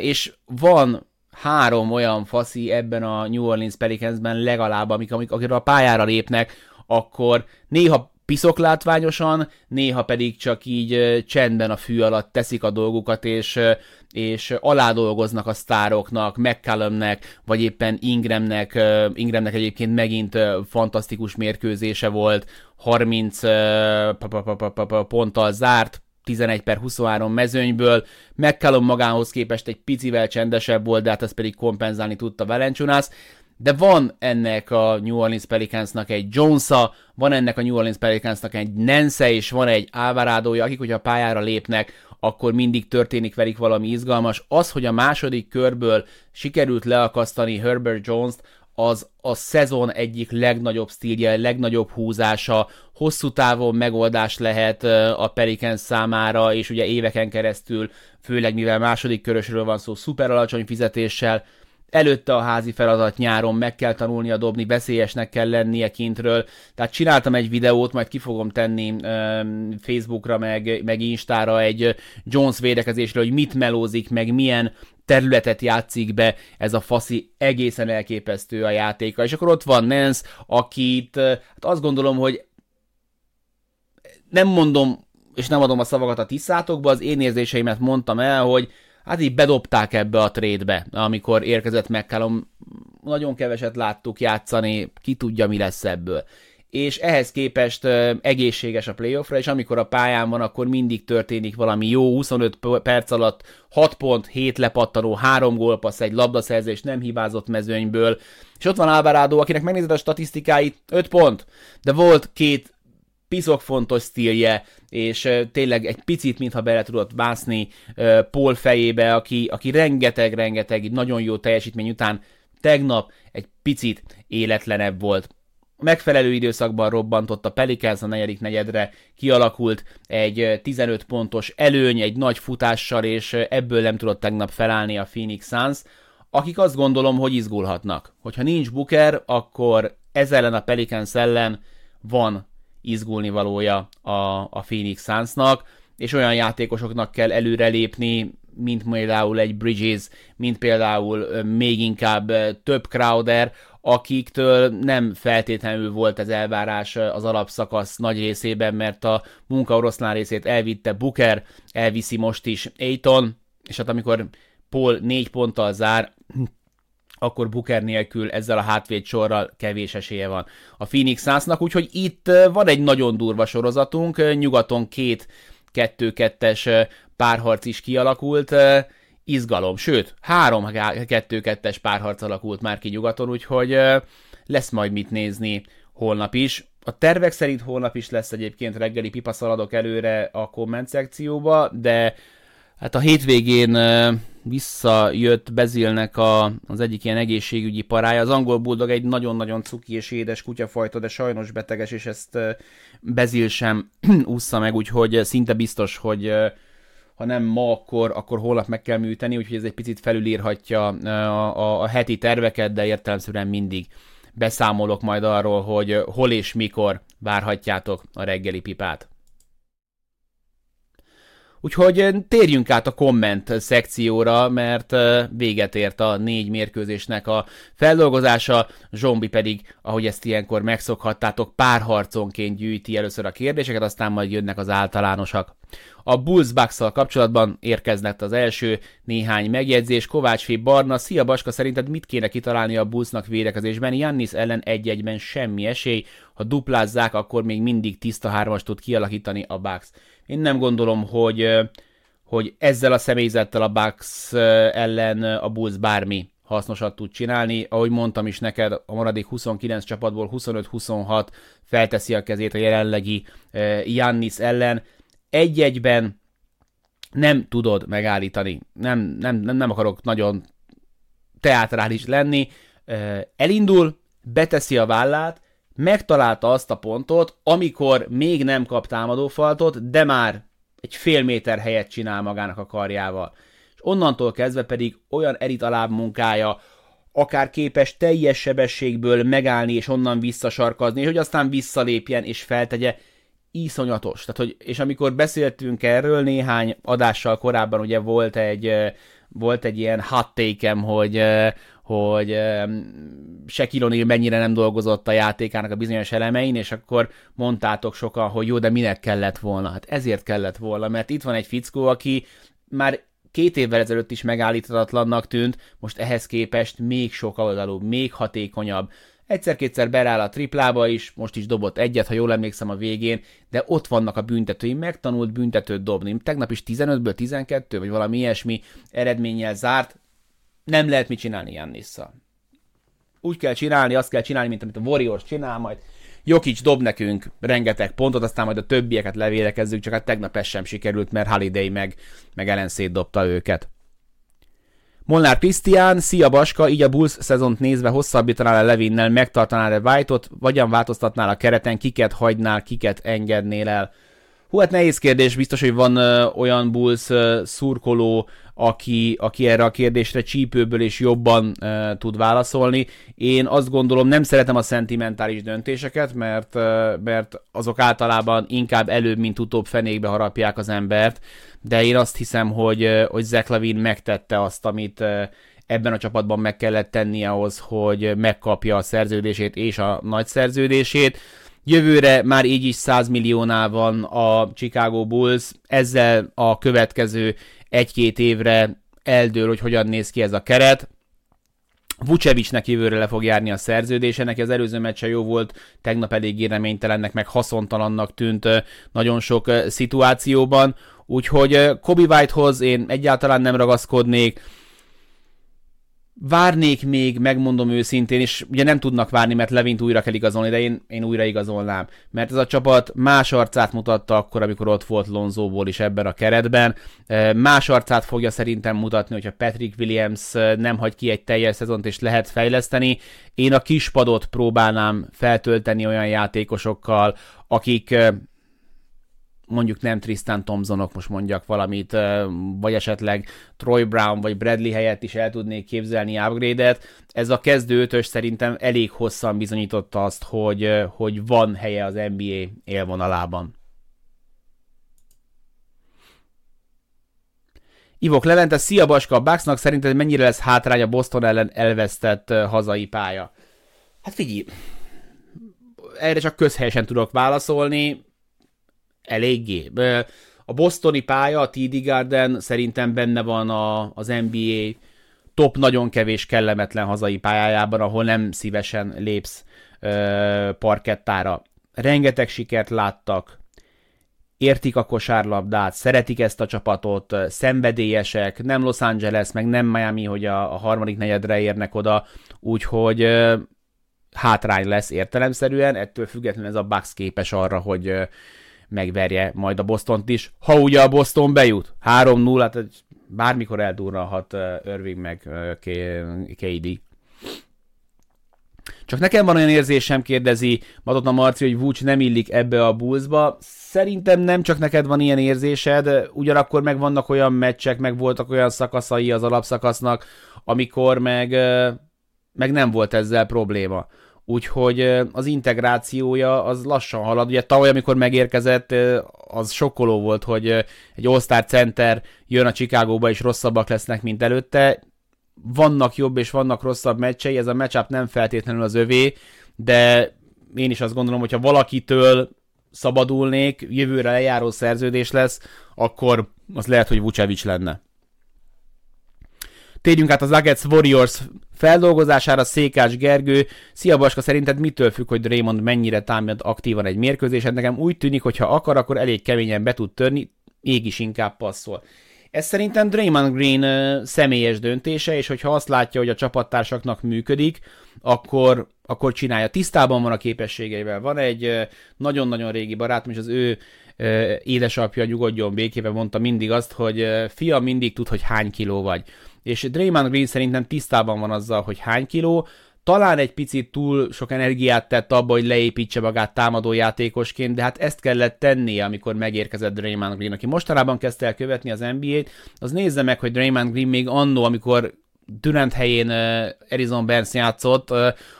és van 3 olyan faszi ebben a New Orleans Pelicansben legalább, akik a pályára lépnek, akkor néha piszok látványosan, néha pedig csak így csendben a fű alatt teszik a dolgukat, és aládolgoznak a sztároknak, McCollumnek, vagy éppen Ingramnek. Ingramnek egyébként megint fantasztikus mérkőzése volt, 30 ponttal zárt, 11/23 mezőnyből, McCollum magához képest egy picivel csendesebb volt, de hát ezt pedig kompenzálni tudta Valančiūnas, de van ennek a New Orleans Pelicansnak egy Jonesa, van ennek a New Orleans Pelicansnak egy Nance, és van egy Alvaradója, akik hogyha pályára lépnek, akkor mindig történik velük valami izgalmas. Az, hogy a második körből sikerült leakasztani Herbert Jones-t, az a szezon egyik legnagyobb stílje, legnagyobb húzása, hosszú távon megoldás lehet a Pelicans számára, és ugye éveken keresztül, főleg mivel második körösről van szó, szuper alacsony fizetéssel, előtte a házi feladat nyáron, meg kell tanulnia dobni, veszélyesnek kell lennie kintről. Tehát csináltam egy videót, majd ki fogom tenni Facebookra, meg Instára egy Jones védekezésről, hogy mit melózik, meg milyen területet játszik be ez a faszi, egészen elképesztő a játéka. És akkor ott van Nance, akit hát azt gondolom, hogy nem mondom, és nem adom a szavakat a tisztátokba, az én érzéseimet mondtam el, hogy hát így bedobták ebbe a trade-be, amikor érkezett McCollum. Nagyon keveset láttuk játszani, ki tudja, mi lesz ebből. És ehhez képest egészséges a playoffra, és amikor a pályán van, akkor mindig történik valami jó. 25 perc alatt 6 pont, 7 lepattanó, 3 gólpassz, egy labdaszerzés nem hibázott mezőnyből. És ott van Alvarado, akinek megnézed a statisztikáit, 5 pont, de volt két piszok fontos stílje, és tényleg egy picit, mintha bele tudott mászni Paul fejébe, aki rengeteg nagyon jó teljesítmény után tegnap egy picit életlenebb volt. Megfelelő időszakban robbantott a Pelicans, a negyedik negyedre kialakult egy 15 pontos előny, egy nagy futással, és ebből nem tudott tegnap felállni a Phoenix Suns, akik azt gondolom, hogy izgulhatnak. Hogyha nincs Booker, akkor ez ellen, a Pelicans ellen van izgulni valója a Phoenix Sunsnak, és olyan játékosoknak kell előrelépni, mint például egy Bridges, mint például még inkább több Crowder, akiktől nem feltétlenül volt ez elvárás az alapszakasz nagy részében, mert a munka oroszlán részét elvitte Booker, elviszi most is Ayton, és hát amikor Paul 4 ponttal zár, akkor Booker nélkül ezzel a hátvédsorral kevés esélye van a Phoenix Sunsnak, úgyhogy itt van egy nagyon durva sorozatunk, nyugaton két 2-2-es párharc is kialakult, izgalom, sőt, 3 2-2-es párharc alakult már ki nyugaton, úgyhogy lesz majd mit nézni holnap is. A tervek szerint holnap is lesz egyébként reggeli pipaszaladok előre a komment szekcióba, de hát a hétvégén visszajött Bezilnek az egyik ilyen egészségügyi parája. Az angol buldog egy nagyon-nagyon cuki és édes kutyafajta, de sajnos beteges, és ezt Bezil sem ússza meg, úgyhogy szinte biztos, hogy ha nem ma, akkor holnap meg kell műteni, úgyhogy ez egy picit felülírhatja a heti terveket, de értelemszerűen mindig beszámolok majd arról, hogy hol és mikor várhatjátok a reggeli pipát. Úgyhogy térjünk át a komment szekcióra, mert véget ért a 4 mérkőzésnek a feldolgozása, Zsombi pedig, ahogy ezt ilyenkor megszokhattátok, párharconként gyűjti először a kérdéseket, aztán majd jönnek az általánosak. A Bulls Bucks-szal kapcsolatban érkezett az első néhány megjegyzés. Kovács F. Barna: szia Baska, szerinted mit kéne kitalálni a Bullsnak védekezésben? Giannis ellen 1-1-ben semmi esély, ha duplázzák, akkor még mindig tiszta hármast tud kialakítani a Bucks. Én nem gondolom, hogy ezzel a személyzettel a Bucks ellen a Bulls bármi hasznosat tud csinálni. Ahogy mondtam is neked, a maradék 29 csapatból 25-26 felteszi a kezét a jelenlegi Giannis ellen. 1-1-ben nem tudod megállítani. Nem akarok nagyon teátrális lenni. Elindul, beteszi a vállát, megtalálta azt a pontot, amikor még nem kap támadófaltot, de már egy fél méter helyet csinál magának a karjával. És onnantól kezdve pedig olyan elit alább munkája, akár képes teljes sebességből megállni, és onnan visszasarkazni, és hogy aztán visszalépjen, és feltegye. Iszonyatos. Tehát, és amikor beszéltünk erről néhány adással korábban, ugye volt egy ilyen hot take-em, hogy Shaquille O'Neal mennyire nem dolgozott a játékának a bizonyos elemein, és akkor mondtátok sokan, hogy jó, de minek kellett volna? Hát ezért kellett volna, mert itt van egy fickó, aki már 2 évvel ezelőtt is megállíthatatlannak tűnt, most ehhez képest még sokoldalúbb, még hatékonyabb. Egyszer-kétszer beráll a triplába is, most is dobott egyet, ha jól emlékszem a végén, de ott vannak a büntetői, megtanult büntetőt dobni. Tegnap is 15-ből 12, vagy valami ilyesmi eredménnyel zárt. Nem lehet mit csinálni Giannissal. Úgy kell csinálni, azt kell csinálni, mint amit a Warriors csinál, majd Jokić dob nekünk rengeteg pontot, aztán majd a többieket levédekezzük, csak hát tegnap ez sem sikerült, mert Holiday meg Ellen szétdobta őket. Molnár Krisztián, szia Baska, így a Bulls szezont nézve hosszabbítanál-e Levinnel, megtartanál-e White-ot, vagyan változtatnál a kereten, kiket hagynál, kiket engednél el? Hú, hát nehéz kérdés, biztos, hogy van olyan Bulls szurkoló, aki erre a kérdésre csípőből és jobban tud válaszolni. Én azt gondolom, nem szeretem a szentimentális döntéseket, mert azok általában inkább előbb, mint utóbb fenékbe harapják az embert, de én azt hiszem, hogy Zach LaVine megtette azt, amit ebben a csapatban meg kellett tennie ahhoz, hogy megkapja a szerződését és a nagy szerződését. Jövőre már így is 100 milliónál van a Chicago Bulls, ezzel a következő 1-2 évre eldől, hogy hogyan néz ki ez a keret. Vučevićnek jövőre le fog járni a szerződése, neki az előző meccse jó volt, tegnap elég reménytelennek, meg haszontalannak tűnt nagyon sok szituációban, úgyhogy Kobe Whitehoz én egyáltalán nem ragaszkodnék. Várnék még, megmondom őszintén, és ugye nem tudnak várni, mert Levint újra kell igazolni, de én újra igazolnám. Mert ez a csapat más arcát mutatta akkor, amikor ott volt Lonzóból is ebben a keretben. Más arcát fogja szerintem mutatni, hogyha Patrick Williams nem hagy ki egy teljes szezont, és lehet fejleszteni. Én a kispadot próbálnám feltölteni olyan játékosokkal, akik mondjuk nem Tristan Thompsonok, most mondjak valamit, vagy esetleg Troy Brown vagy Bradley helyett is el tudnék képzelni upgrade-et. Ez a kezdő ötös szerintem elég hosszan bizonyította azt, hogy van helye az NBA élvonalában. Ivok Levente, szia Baska, a Bucksnak szerinted mennyire lesz hátrány a Boston ellen elvesztett hazai pálya? Hát figyelj, erre csak közhelyesen tudok válaszolni, eléggé. A bostoni pálya, a TD Garden szerintem benne van az NBA top nagyon kevés kellemetlen hazai pályájában, ahol nem szívesen lépsz parkettára. Rengeteg sikert láttak, értik a kosárlabdát, szeretik ezt a csapatot, szenvedélyesek, nem Los Angeles, meg nem Miami, hogy a harmadik negyedre érnek oda, úgyhogy hátrány lesz értelemszerűen, ettől függetlenül ez a Bucks képes arra, hogy megverje majd a Bostont is, ha ugye a Boston bejut. 3-0, tehát bármikor eldurranhat Irving meg KD. Csak nekem van olyan érzésem, kérdezi Matotna Marci, hogy Vuč nem illik ebbe a Bullsba. Szerintem nem csak neked van ilyen érzésed, ugyanakkor meg vannak olyan meccsek, meg voltak olyan szakaszai az alapszakasznak, amikor meg nem volt ezzel probléma. Úgyhogy az integrációja az lassan halad. Ugye tavaly, amikor megérkezett, az sokkoló volt, hogy egy All-Star Center jön a Chicagóba, és rosszabbak lesznek, mint előtte. Vannak jobb és vannak rosszabb meccsei, ez a matchup nem feltétlenül az övé, de én is azt gondolom, hogyha valakitől szabadulnék, jövőre lejáró szerződés lesz, akkor az lehet, hogy Vučević lenne. Térjünk át az Nuggets Warriors feldolgozására. Székács Gergő, szia Baska, szerinted mitől függ, hogy Draymond mennyire támad aktívan egy mérkőzésen? Nekem úgy tűnik, hogy ha akar, akkor elég keményen be tud törni, mégis inkább passzol. Ez szerintem Draymond Green személyes döntése, és hogyha azt látja, hogy a csapattársaknak működik, akkor csinálja. Tisztában van a képességeivel. Van egy nagyon-nagyon régi barátom, és az ő édesapja, nyugodjon békében, mondta mindig azt, hogy fiam, mindig tud, hogy hány kiló vagy. És Draymond Green szerintem tisztában van azzal, hogy hány kiló, talán egy picit túl sok energiát tett abba, hogy leépítse magát támadó játékosként, de hát ezt kellett tennie, amikor megérkezett Draymond Green. Aki mostanában kezdte el követni az NBA-t, az nézze meg, hogy Draymond Green még annó, amikor Durant helyén Harrison Barnes játszott,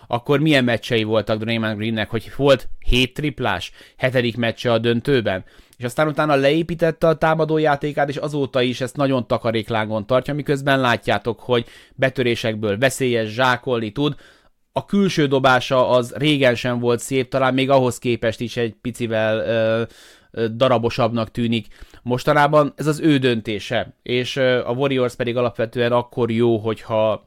akkor milyen meccsei voltak Draymond Greennek, hogy volt 7 triplás, 7. meccse a döntőben, és aztán utána leépítette a támadó játékát, és azóta is ezt nagyon takaréklágon tartja, miközben látjátok, hogy betörésekből veszélyes, zsákolni tud. A külső dobása az régen sem volt szép, talán még ahhoz képest is egy picivel darabosabbnak tűnik mostanában. Ez az ő döntése, és a Warriors pedig alapvetően akkor jó, hogyha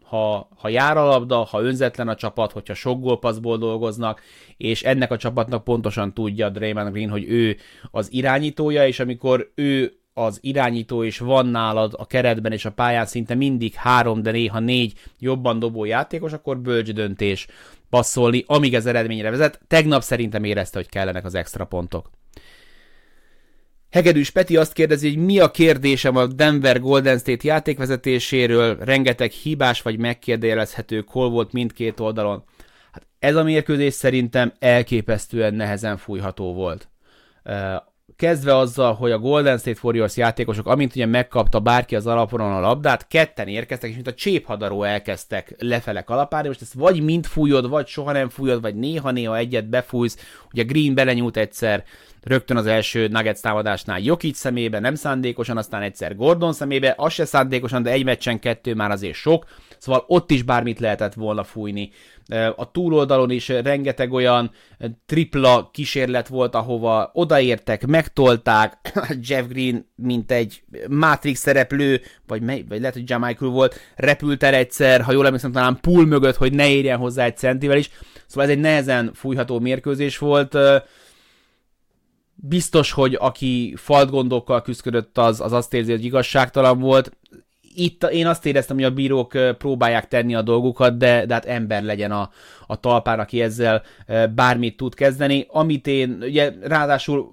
ha jár a labda, ha önzetlen a csapat, hogyha sok gólpasszból dolgoznak, és ennek a csapatnak pontosan tudja Draymond Green, hogy ő az irányítója, és amikor ő az irányító és van nálad a keretben és a pályán szinte mindig 3, de néha 4 jobban dobó játékos, akkor bölcs döntés passzolni, amíg ez eredményre vezet. Tegnap szerintem érezte, hogy kellenek az extra pontok. Hegedűs Peti azt kérdezi, hogy mi a kérdésem a Denver Golden State játékvezetéséről, rengeteg hibás vagy megkérdőjelezhető call volt mindkét oldalon. Hát ez a mérkőzés szerintem elképesztően nehezen fújható volt. Kezdve azzal, hogy a Golden State Warriors játékosok, amint ugye megkapta bárki az alapvonalan a labdát, ketten érkeztek, és mint a cséphadaró elkezdtek lefele kalapálni. Most ezt vagy mind fújod, vagy soha nem fújod, vagy néha-néha egyet befújsz. Ugye Green belenyúlt egyszer, rögtön az első Nuggets támadásnál Jokić szemébe, nem szándékosan, aztán egyszer Gordon szemébe, az se szándékosan, de egy meccsen kettő már azért sok. Szóval ott is bármit lehetett volna fújni. A túloldalon is rengeteg olyan tripla kísérlet volt, ahova odaértek, megtolták, Jeff Green, mint egy Matrix szereplő, vagy lehet, hogy Jamaica volt, repült el egyszer, ha jól emlékszem, talán pool mögött, hogy ne érjen hozzá egy centivel is. Szóval ez egy nehezen fújható mérkőzés volt. Biztos, hogy aki falt gondokkal küzdött, az azt érzi, hogy igazságtalan volt. Itt én azt éreztem, hogy a bírók próbálják tenni a dolgukat, de hát ember legyen a talpán, aki ezzel bármit tud kezdeni. Amit én, ugye ráadásul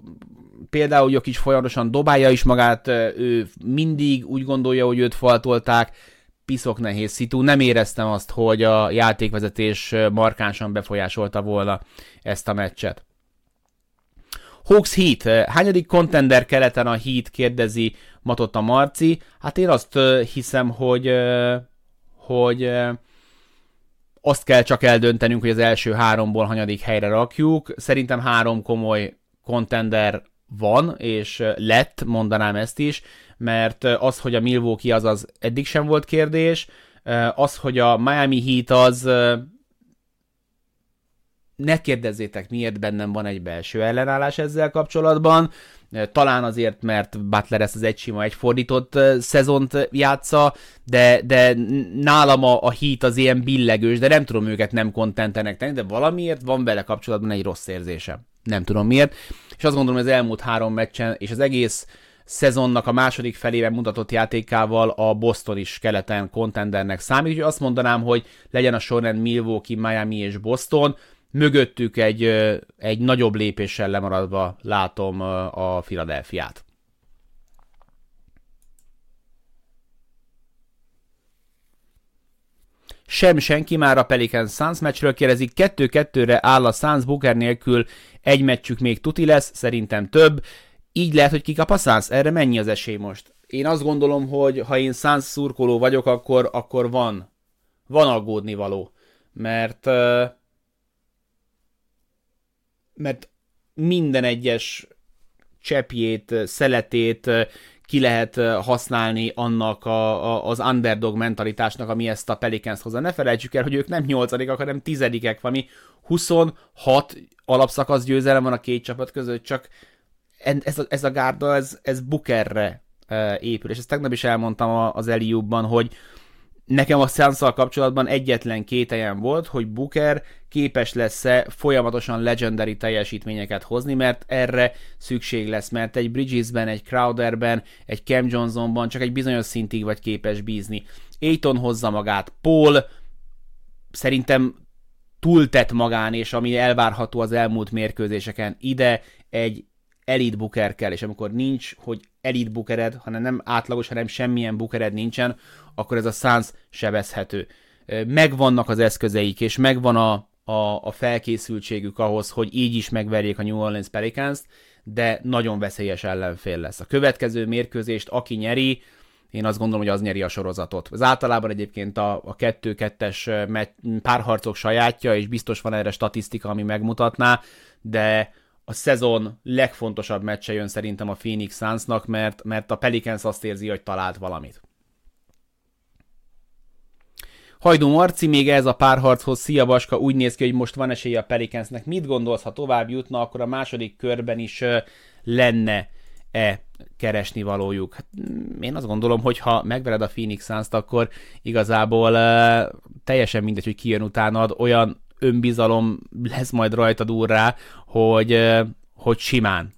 például Jokić folyamatosan dobálja is magát, ő mindig úgy gondolja, hogy őt faltolták, piszok nehéz szitu. Nem éreztem azt, hogy a játékvezetés markánsan befolyásolta volna ezt a meccset. Hawks Heat. Hányadik contender keleten a Heat, kérdezi Matotta Marci. Hát én azt hiszem, hogy azt kell csak eldöntenünk, hogy az első háromból hanyadik helyre rakjuk. Szerintem három komoly contender van, és lett, mondanám ezt is, mert az, hogy a Milwaukee az eddig sem volt kérdés, az, hogy a Miami Heat az... Ne kérdezzétek, miért bennem van egy belső ellenállás ezzel kapcsolatban. Talán azért, mert Butler ezt az egy sima, egy fordított szezont játsza, de nálam a Heat az ilyen billegős, de nem tudom őket nem kontentenek tenni, de valamiért van vele kapcsolatban egy rossz érzésem. Nem tudom miért. És azt gondolom, hogy az elmúlt három meccsen és az egész szezonnak a második felében mutatott játékával a Boston is keleten kontendernek számít, úgyhogy azt mondanám, hogy legyen a sorrend Milwaukee, Miami és Boston, mögöttük egy nagyobb lépéssel lemaradva látom a Philadelphiát. Sem senki már a Pelicans Suns meccsről kérdezik, 2-2-re áll a Suns, Booker nélkül egy meccsük még tuti lesz, szerintem több, így lehet, hogy kikap a Suns, erre mennyi az esély most? Én azt gondolom, hogy ha én Suns szurkoló vagyok, akkor van aggódni való, mert minden egyes cseppjét, szeletét ki lehet használni annak az underdog mentalitásnak, ami ezt a Pelicans hozza. Ne felejtsük el, hogy ők nem 8-ak, hanem 10-ek, valami 26 alapszakasz győzelem van a két csapat között, csak ez a gárda, ez Bookerre épül. És ezt tegnap is elmondtam az Eliubban, hogy nekem a Suns-szal kapcsolatban egyetlen kételjem volt, hogy Booker képes lesz-e folyamatosan legendary teljesítményeket hozni, mert erre szükség lesz, mert egy Bridgesben, egy Crowderben, egy Cam Johnsonban csak egy bizonyos szintig vagy képes bízni. Ayton hozza magát, Paul szerintem túltett magán, és ami elvárható az elmúlt mérkőzéseken, ide egy elit Booker kell, és amikor nincs, hogy elit Bookered, hanem nem átlagos, hanem semmilyen Bookered nincsen, akkor ez a Suns sebezhető. Megvannak az eszközeik, és megvan a felkészültségük ahhoz, hogy így is megverjék a New Orleans Pelicanst, de nagyon veszélyes ellenfél lesz. A következő mérkőzést, aki nyeri, én azt gondolom, hogy az nyeri a sorozatot. Ez általában egyébként a 2-2-es párharcok sajátja, és biztos van erre statisztika, ami megmutatná, de a szezon legfontosabb meccse jön szerintem a Phoenix Sunsnak, mert a Pelicans azt érzi, hogy talált valamit. Hajdú Marci, még ez a párharchoz, szia Baska, úgy néz ki, hogy most van esélye a Pelicansnek. Mit gondolsz, ha tovább jutna, akkor a második körben is lenne-e keresni valójuk? Én azt gondolom, hogy ha megvered a Phoenix Sunst, akkor igazából teljesen mindegy, hogy ki jön utánad, olyan önbizalom lesz majd rajtad úrrá, hogy simán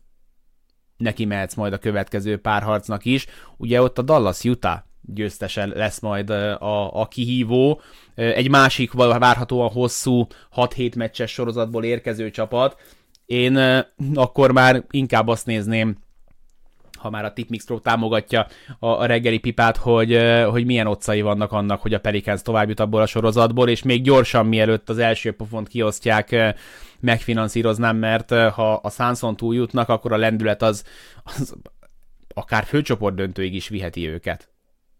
neki mehetsz majd a következő párharcnak is. Ugye ott a Dallas-Utah győztesen lesz majd a kihívó. Egy másik várhatóan hosszú 6-7 meccses sorozatból érkező csapat. Én akkor már inkább azt nézném, ha már a Tipmixtról támogatja a reggeli pipát, hogy milyen occai vannak annak, hogy a Pelicans tovább jut abból a sorozatból, és még gyorsan, mielőtt az első pofont kiosztják, megfinanszíroznám, mert ha a Sanson túljutnak, akkor a lendület az akár főcsoport döntőig is viheti őket.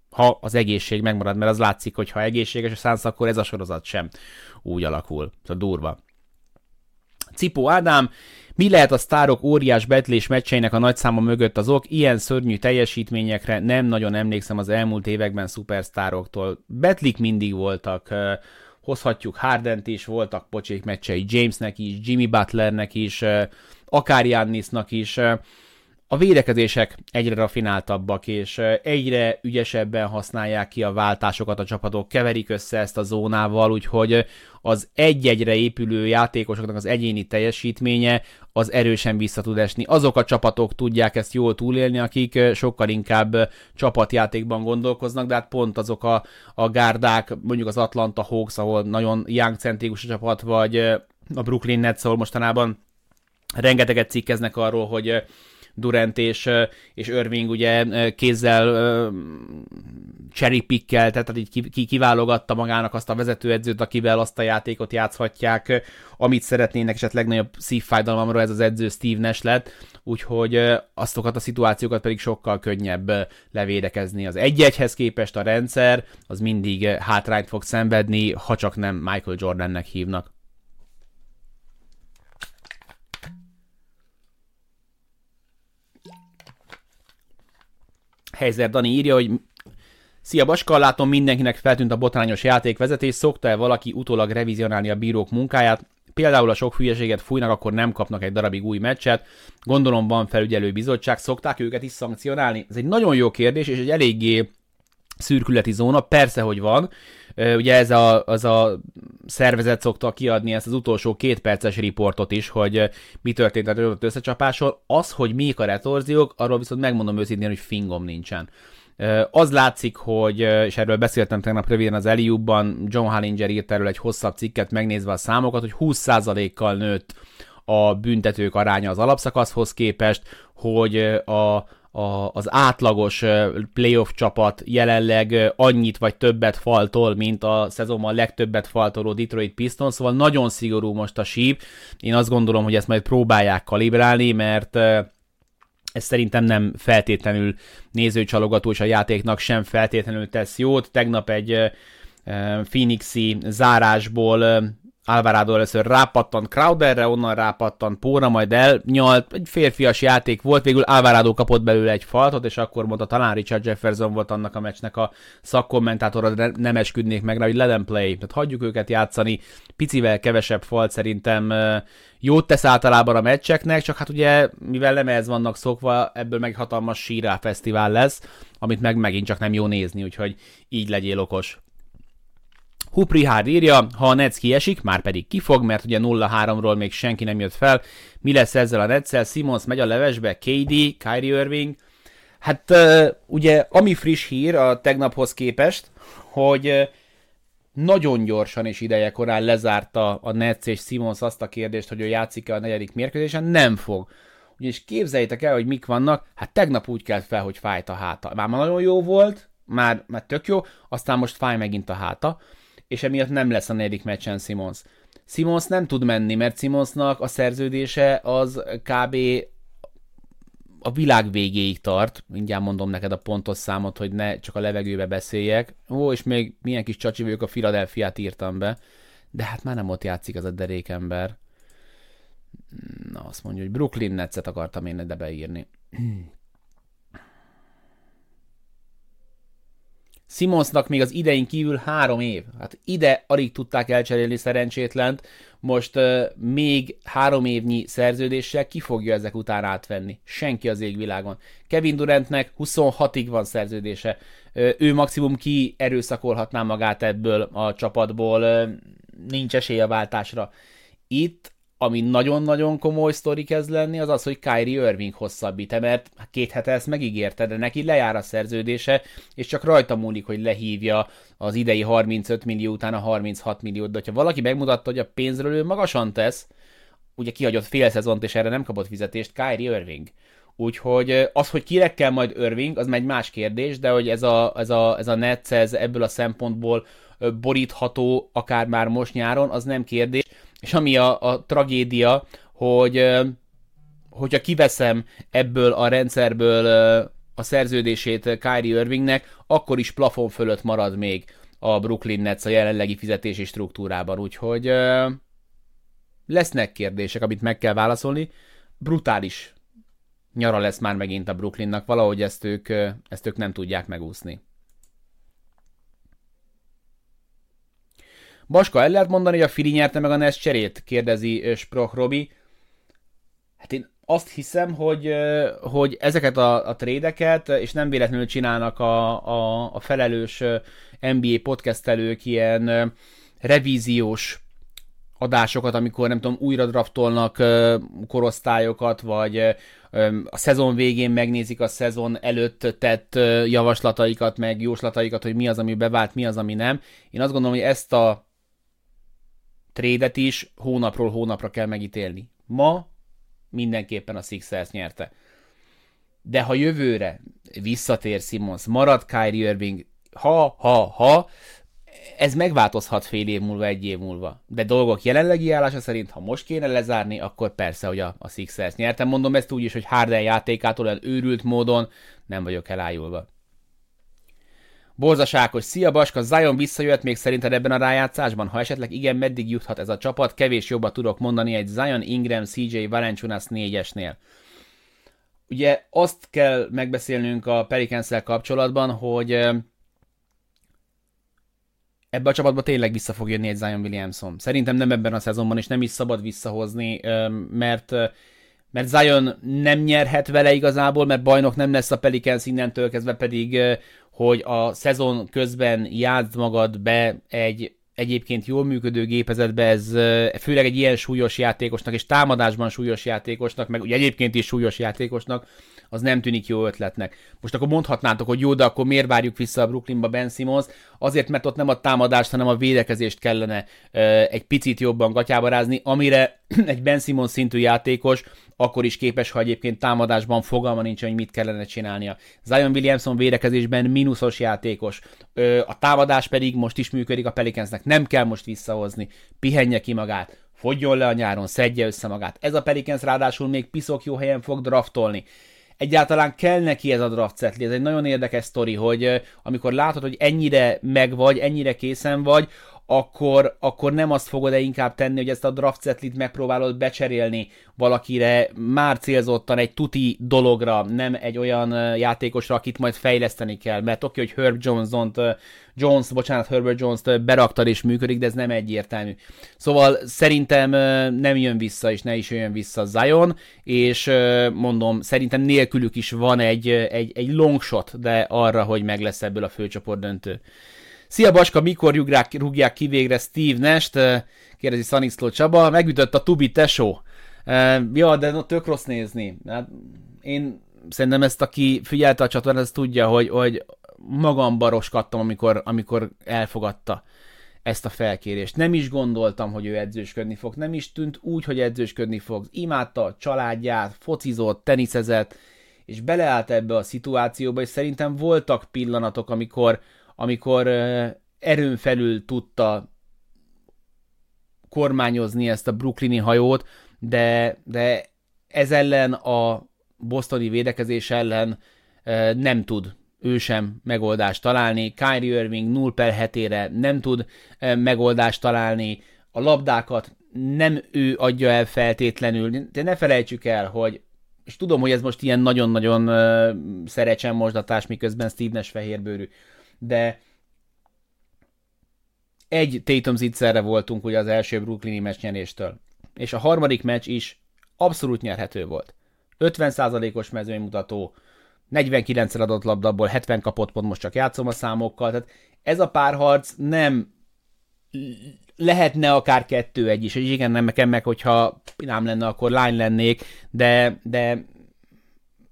Ha az egészség megmarad, mert az látszik, hogy ha egészséges a Suns, akkor ez a sorozat sem úgy alakul. Ez durva. Cipó Ádám, mi lehet a sztárok óriás betlés meccseinek a nagyszáma mögött az ok? Ilyen szörnyű teljesítményekre nem nagyon emlékszem az elmúlt években szupersztároktól. Betlik mindig voltak, hozhatjuk Hardent is, voltak pocsék meccsei Jamesnek is, Jimmy Butlernek is, akár Giannisnak is. A védekezések egyre rafináltabbak, és egyre ügyesebben használják ki a váltásokat a csapatok, keverik össze ezt a zónával, úgyhogy az egy-egyre épülő játékosoknak az egyéni teljesítménye az erősen vissza tud esni. Azok a csapatok tudják ezt jól túlélni, akik sokkal inkább csapatjátékban gondolkoznak, de hát pont azok a gárdák, mondjuk az Atlanta Hawks, ahol nagyon young-centrikus a csapat, vagy a Brooklyn Nets, ahol mostanában rengeteget cikkeznek arról, hogy Durant és Irving ugye kézzel cherry-pickkel, tehát így kiválogatta magának azt a vezetőedzőt, akivel azt a játékot játszhatják, amit szeretnének, és hát legnagyobb szívfájdalmamra ez az edző Steve Nash lett, úgyhogy azokat a szituációkat pedig sokkal könnyebb levédekezni. Az 1-1-hez képest a rendszer az mindig hátrányt fog szenvedni, ha csak nem Michael Jordannek hívnak. Heiser Dani írja, hogy szia Baska, látom mindenkinek feltűnt a botrányos játékvezetés, szokta-e valaki utólag revizionálni a bírók munkáját? Például a sok hülyeséget fújnak, akkor nem kapnak egy darabig új meccset. Gondolom van felügyelő bizottság, szokták őket is szankcionálni? Ez egy nagyon jó kérdés, és egy eléggé szürkületi zóna, persze, hogy van. Ugye ez az a szervezet szokta kiadni ezt az utolsó 2 perces riportot is, hogy mi történt a többet összecsapással. Az, hogy mik a retorziók, arról viszont megmondom őszintén, hogy fingom nincsen. Az látszik, hogy, és erről beszéltem tegnap röviden az Eliubban, John Hallinger írt erről egy hosszabb cikket, megnézve a számokat, hogy 20%-kal nőtt a büntetők aránya az alapszakaszhoz képest, hogy az átlagos playoff csapat jelenleg annyit vagy többet faltol, mint a szezonban legtöbbet faltoló Detroit Pistons, szóval nagyon szigorú most a síp. Én azt gondolom, hogy ezt majd próbálják kalibrálni, mert ez szerintem nem feltétlenül nézőcsalogató, és a játéknak sem feltétlenül tesz jót. Tegnap egy phoenixi zárásból Alvarado először rápattant Crowderre, onnan rápattant Póra, majd elnyalt, egy férfias játék volt, végül Alvarado kapott belőle egy faltot, és akkor mondta, talán Richard Jefferson volt annak a meccsnek a szakkommentátora, de nem esküdnék meg rá, hogy let them play, tehát hagyjuk őket játszani, picivel kevesebb falt szerintem jót tesz általában a meccseknek, csak hát ugye, mivel nem ehhez vannak szokva, ebből meg hatalmas sírá fesztivál lesz, amit meg megint csak nem jó nézni, úgyhogy így legyél okos. Huprihár írja, ha a Nets kiesik, már pedig kifog, mert ugye 0-3-ról még senki nem jött fel. Mi lesz ezzel a Netszel? Simmons megy a levesbe, KD, Kyrie Irving. Hát ugye, ami friss hír a tegnaphoz képest, hogy nagyon gyorsan és idejekorán lezárta a Nets és Simmons azt a kérdést, hogy ő játszik-e a 4. mérkőzésen, nem fog. Ugyanis képzeljétek el, hogy mik vannak, hát tegnap úgy kelt fel, hogy fájt a háta. Már nagyon jó volt, már tök jó, aztán most fáj megint a háta, és emiatt nem lesz a 4. meccsen Simmons. Simmons nem tud menni, mert Simmonsnak a szerződése az kb. A világ végéig tart. Mindjárt mondom neked a pontos számot, hogy ne csak a levegőbe beszéljek. Ó, és még milyen kis csacsivők, a Philadelphiát írtam be. De hát már nem ott játszik az a derékember. Na, azt mondja, hogy Brooklyn Netset akartam én ide beírni. Simmonsnak még az idején kívül 3 év. Hát ide alig tudták elcserélni szerencsétlent, most még 3 évnyi szerződéssel ki fogja ezek után átvenni? Senki az égvilágon. Kevin Durantnek 26-ig van szerződése. Ő maximum ki erőszakolhatná magát ebből a csapatból, nincs esély a váltásra. Itt, ami nagyon-nagyon komoly sztori kezd lenni, az az, hogy Kyrie Irving hosszabbít, mert 2 hete ezt megígérte, de neki lejár a szerződése, és csak rajta múlik, hogy lehívja az idei 35 millió után a 36 milliót. De ha valaki megmutatta, hogy a pénzről ő magasan tesz, ugye kihagyott fél szezont, és erre nem kapott fizetést, Kyrie Irving. Úgyhogy az, hogy kirekkel majd Irving, az már egy más kérdés, de hogy ez a Nets ez ebből a szempontból borítható, akár már most nyáron, az nem kérdés. És ami a tragédia, hogy hogyha kiveszem ebből a rendszerből a szerződését Kyrie Irvingnek, akkor is plafon fölött marad még a Brooklyn Nets a jelenlegi fizetési struktúrában. Úgyhogy lesznek kérdések, amit meg kell válaszolni. Brutális nyara lesz már megint a Brooklynnak, valahogy ezt ők nem tudják megúszni. Baska, el lehet mondani, hogy a Fili nyerte meg a Nets cserét? Kérdezi Sproch Robi. Hát én azt hiszem, hogy ezeket a trédeket, és nem véletlenül csinálnak a felelős NBA podcastelők ilyen revíziós adásokat, amikor nem tudom, újra draftolnak korosztályokat, vagy a szezon végén megnézik a szezon előtt tett javaslataikat, meg jóslataikat, hogy mi az, ami bevált, mi az, ami nem. Én azt gondolom, hogy ezt a trédet is hónapról hónapra kell megítélni. Ma mindenképpen a Sixers nyerte. De ha jövőre visszatér Simmons, marad Kyrie Irving, ez megváltozhat fél év múlva, egy év múlva. De dolgok jelenlegi állása szerint, ha most kéne lezárni, akkor persze, hogy a Sixers nyerte. Mondom ezt úgy is, hogy Harden játékától előrült módon nem vagyok elájulva. Borzaságos, szia Baska, Zion visszajött még szerinted ebben a rájátszásban? Ha esetleg igen, meddig juthat ez a csapat? Kevés jobbat tudok mondani egy Zion, Ingram, CJ, Valančiūnas 4-esnél. Ugye azt kell megbeszélnünk a Pelicans-szel kapcsolatban, hogy ebbe a csapatba tényleg vissza fog jönni egy Zion Williamson. Szerintem nem ebben a szezonban, és nem is szabad visszahozni, mert Zion nem nyerhet vele igazából, mert bajnok nem lesz a Pelicans innentől kezdve, pedig hogy a szezon közben játszd magad be egy egyébként jól működő gépezetbe, ez főleg egy ilyen súlyos játékosnak, és támadásban súlyos játékosnak, meg ugye egyébként is súlyos játékosnak, az nem tűnik jó ötletnek. Most akkor mondhatnátok, hogy jó, de akkor miért várjuk vissza a Brooklynba Ben Simmons? Azért, mert ott nem a támadást, hanem a védekezést kellene egy picit jobban gatyába rázni, amire egy Ben Simmons szintű játékos akkor is képes, ha egyébként támadásban fogalma nincs, hogy mit kellene csinálnia. Zion Williamson védekezésben mínuszos játékos. A támadás pedig most is működik a Pelicansnek. Nem kell most visszahozni. Pihenje ki magát. Fogjon le a nyáron, szedje össze magát. Ez a Pelicans ráadásul még piszok jó helyen fog draftolni. Egyáltalán kell neki ez a draft setli. Ez egy nagyon érdekes sztori, hogy amikor látod, hogy ennyire meg vagy, ennyire készen vagy, akkor nem azt fogod-e inkább tenni, hogy ezt a draft setlit megpróbálod becserélni valakire már célzottan egy tuti dologra, nem egy olyan játékosra, akit majd fejleszteni kell. Mert oké, hogy Herbert Jones-t beraktad és működik, de ez nem egyértelmű. Szóval szerintem nem jön vissza, és ne is jön vissza Zion, és mondom, szerintem nélkülük is van egy long shot, de arra, hogy meg lesz ebből a főcsoport döntő. Szia Baska, mikor rúgják ki végre Steve Nash-t? Kérdezi Szaniszló Csaba. Megütött a Tubi tesó. Ja, de tök rossz nézni. Hát, én szerintem ezt, aki figyelte a csatornát, ezt tudja, hogy magamban roskadtam, amikor elfogadta ezt a felkérést. Nem is gondoltam, hogy ő edzősködni fog. Nem is tűnt úgy, hogy edzősködni fog. Imádta a családját, focizott, teniszezett, és beleállt ebbe a szituációba, és szerintem voltak pillanatok, amikor erőn felül tudta kormányozni ezt a brooklyni hajót, de ez ellen a bostoni védekezés ellen nem tud ő sem megoldást találni. Kyrie Irving 0/7-ére nem tud megoldást találni. A labdákat nem ő adja el feltétlenül. De ne felejtsük el, hogy és tudom, hogy ez most ilyen nagyon-nagyon szerecsen mosdatás, miközben Steve Nash fehérbőrű, de egy Tatum zicserre voltunk ugye az első brooklyni meccs nyeréstől, és a harmadik meccs is abszolút nyerhető volt. 50%-os mezőnymutató, 49-szer adott labdából 70 kapott pont, most csak játszom a számokkal, tehát ez a párharc nem lehetne akár 2-1 is, és igen, nekem meg, hogyha nem lenne, akkor lány lennék, de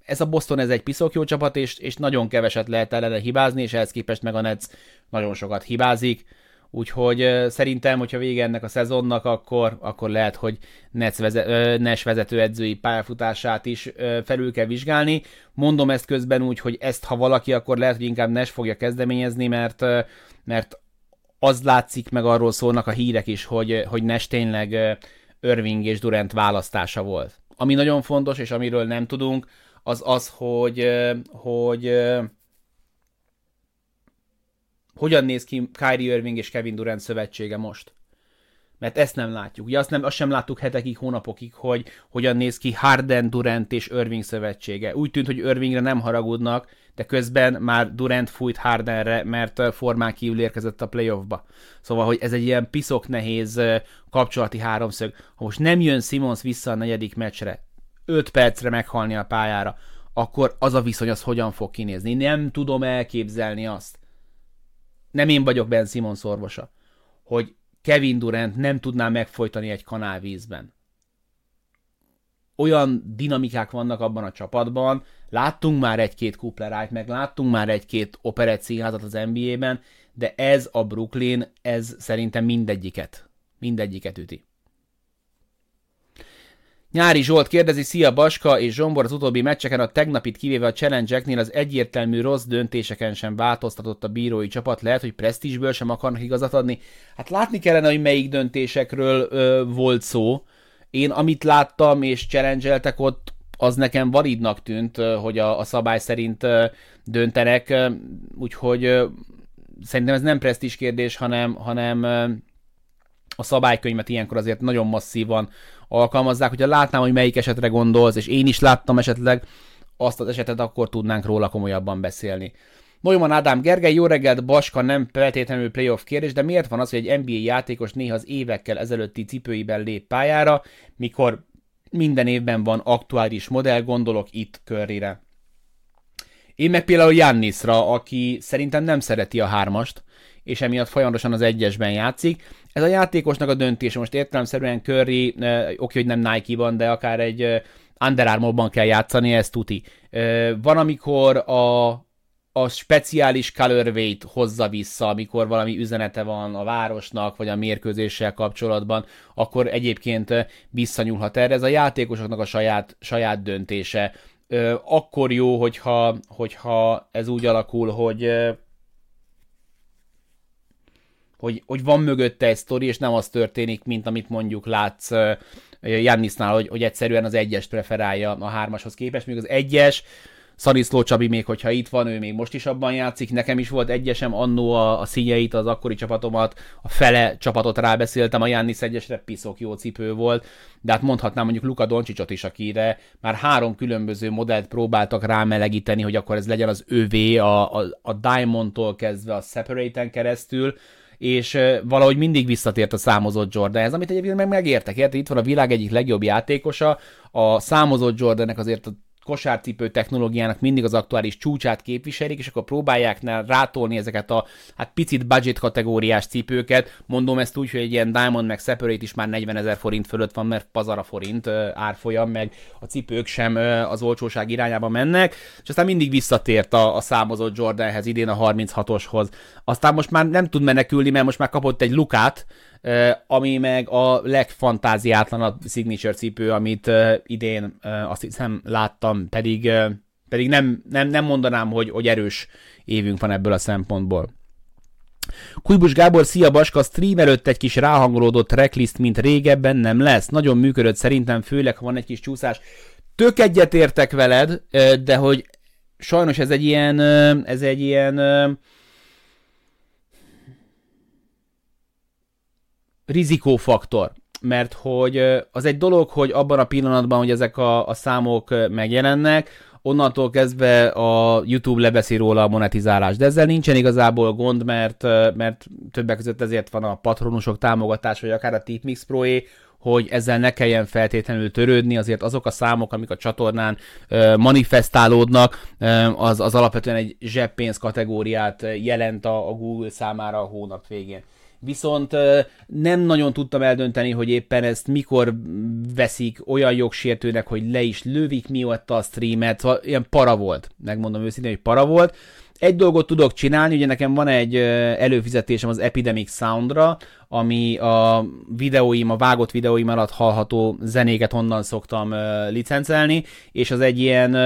ez a Boston, ez egy piszok jó csapat, és nagyon keveset lehet ellene hibázni, és ehhez képest meg a Nets nagyon sokat hibázik, Úgyhogy szerintem, hogyha vége ennek a szezonnak, akkor lehet, hogy Nets vezetőedzői pályafutását is felül kell vizsgálni. Mondom ezt közben úgy, hogy ezt ha valaki, akkor lehet, hogy inkább Nets fogja kezdeményezni, mert az látszik, meg arról szólnak a hírek is, hogy Nets tényleg Irving és Durant választása volt. Ami nagyon fontos, és amiről nem tudunk, az az, hogy hogyan néz ki Kyrie Irving és Kevin Durant szövetsége most? Mert ezt nem látjuk. Ugye azt sem láttuk hetekig, hónapokig, hogy hogyan néz ki Harden, Durant és Irving szövetsége. Úgy tűnt, hogy Irvingre nem haragudnak, de közben már Durant fújt Hardenre, mert formán kívül érkezett a playoffba. Szóval, hogy ez egy ilyen piszok nehéz kapcsolati háromszög. Ha most nem jön Simmons vissza a negyedik meccsre, 5 percre meghalni a pályára, akkor az a viszony az hogyan fog kinézni? Nem tudom elképzelni azt. Nem én vagyok Ben Simmons orvosa, hogy Kevin Durant nem tudná megfojtani egy kanálvízben. Olyan dinamikák vannak abban a csapatban, láttunk már egy-két kuplerájt, meg láttunk már egy-két operett színházat az NBA-ben, de ez a Brooklyn, ez szerintem mindegyiket üti. Nyári Zsolt kérdezi, szia Baska és Zsombor, az utóbbi meccseken a tegnapit kivéve a challenge-eknél az egyértelmű rossz döntéseken sem változtatott a bírói csapat, lehet, hogy presztízsből sem akarnak igazat adni. Hát látni kellene, hogy melyik döntésekről volt szó. Én amit láttam és challenge-eltek ott, az nekem validnak tűnt, hogy a szabály szerint döntenek, úgyhogy szerintem ez nem presztízs kérdés, hanem a szabálykönyvet ilyenkor azért nagyon masszívan alkalmazzák, hogyha látnám, hogy melyik esetre gondolsz, és én is láttam esetleg azt az esetet, akkor tudnánk róla komolyabban beszélni. Neumann Ádám Gergely, jó reggelt, Baska, nem feltétlenül playoff kérdés, de miért van az, hogy egy NBA játékos néha az évekkel ezelőtti cipőiben lép pályára, mikor minden évben van aktuális modell, gondolok itt Curryre. Én meg például Giannisra, aki szerintem nem szereti a 3-ast, és emiatt folyamatosan az 1-esben játszik. Ez a játékosnak a döntése. Most értelemszerűen Curry, oké, hogy nem Nike-ban, de akár egy Under Armour-ban kell játszani, ez tuti. Van, amikor a speciális colorway-t hozza vissza, amikor valami üzenete van a városnak, vagy a mérkőzéssel kapcsolatban, akkor egyébként visszanyúlhat erre. Ez a játékosoknak a saját döntése. Akkor jó, hogyha ez úgy alakul, hogy van mögötte egy sztori, és nem az történik, mint amit mondjuk látsz Giannisnál, hogy egyszerűen az 1-est preferálja a 3-ashoz képest, még az 1-es, Szaniszló Csabi még, hogyha itt van, ő még most is abban játszik, nekem is volt 1-esem, annó a színjeit, az akkori csapatomat, a fele csapatot rábeszéltem, a Giannis 1-esre piszok jó cipő volt, de hát mondhatnám mondjuk Luka Doncsicsot is, akire már 3 különböző modellt próbáltak rámelegíteni, hogy akkor ez legyen az övé, a Diamond-tól kezdve a Separate-en keresztül, és valahogy mindig visszatért a számozott Jordanhez, amit egyébként meg megértek, itt van a világ egyik legjobb játékosa, a számozott Jordannek azért a kosárcipő technológiának mindig az aktuális csúcsát képviselik, és akkor próbálják rátolni ezeket a picit budget kategóriás cipőket, mondom ezt úgy, hogy egy ilyen Diamond meg Separate is már 40 000 forint fölött van, mert pazara forint árfolyam, meg a cipők sem az olcsóság irányába mennek, és aztán mindig visszatért a számozott Jordanhez, idén a 36-oshoz. Aztán most már nem tud menekülni, mert most már kapott egy Lukát, ami meg a legfantáziátlanabb signature cipő, amit idén azt hiszem láttam, pedig nem mondanám, hogy erős évünk van ebből a szempontból. Kujbus Gábor, szia Baska, stream előtt egy kis ráhangolódott tracklist, mint régebben nem lesz. Nagyon működött szerintem, főleg ha van egy kis csúszás. Tök egyetértek veled, de hogy sajnos ez egy ilyen rizikófaktor, mert hogy az egy dolog, hogy abban a pillanatban, hogy ezek a számok megjelennek, onnantól kezdve a YouTube leveszi róla a monetizálást, de ezzel nincsen igazából gond, mert többek között ezért van a patronusok támogatása, vagy akár a Tipmix Pro-é, hogy ezzel ne kelljen feltétlenül törődni, azért azok a számok, amik a csatornán manifestálódnak, az alapvetően egy zseppénz kategóriát jelent a Google számára a hónap végén. viszont nem nagyon tudtam eldönteni, hogy éppen ezt mikor veszik olyan jogsértőnek, hogy le is lövik miatta a streamet, szóval ilyen para volt, megmondom őszintén, hogy para volt. Egy dolgot tudok csinálni, ugye nekem van egy előfizetésem az Epidemic Soundra, ami a videóim, a vágott videóim alatt hallható zenéket onnan szoktam licencelni, és az egy ilyen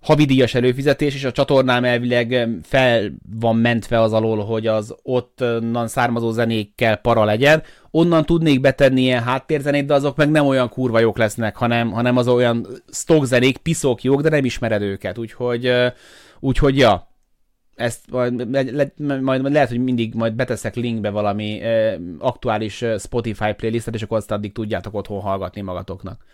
havidíjas előfizetés, és a csatornám elvileg fel van mentve az alól, hogy az ottan származó zenékkel para legyen. Onnan tudnék betenni ilyen háttérzenét, de azok meg nem olyan kurva jók lesznek, hanem az olyan stockzenék, piszok jók, de nem ismered őket, úgyhogy ja. Ezt majd lehet, hogy mindig majd beteszek linkbe valami aktuális Spotify playlistet, és akkor azt addig tudjátok otthon hallgatni magatoknak.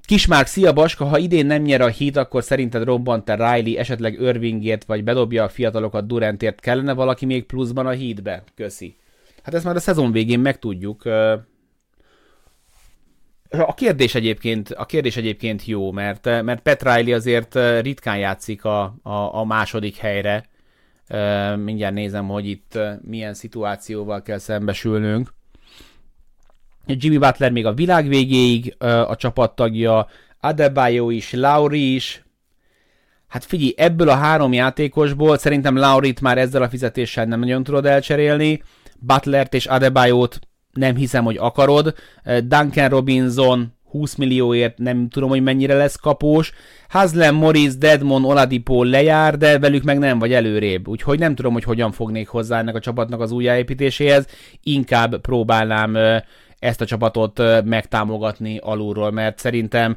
Kismárk, szia Baska, ha idén nem nyer a Heat, akkor szerinted robbant-e Riley, esetleg Irvingért, vagy bedobja a fiatalokat Durantért? Kellene valaki még pluszban a Heatbe? Köszi. Hát ezt már a szezon végén megtudjuk. A kérdés egyébként jó, mert Pat Riley azért ritkán játszik a második helyre. Mindjárt nézem, hogy itt milyen szituációval kell szembesülnünk. Jimmy Butler még a világ végéig a csapattagja, Adebayo is, Lowry is. Hát figyelj, ebből a három játékosból szerintem Lowryt már ezzel a fizetéssel nem nagyon tudod elcserélni, Butlert és Adebayót nem hiszem, hogy akarod, Duncan Robinson 20 millióért nem tudom, hogy mennyire lesz kapós, Haslem, Morris, Dedmon, Oladipo lejár, de velük meg nem vagy előrébb, úgyhogy nem tudom, hogy hogyan fognék hozzá ennek a csapatnak az újjáépítéséhez, inkább próbálnám ezt a csapatot megtámogatni alulról, mert szerintem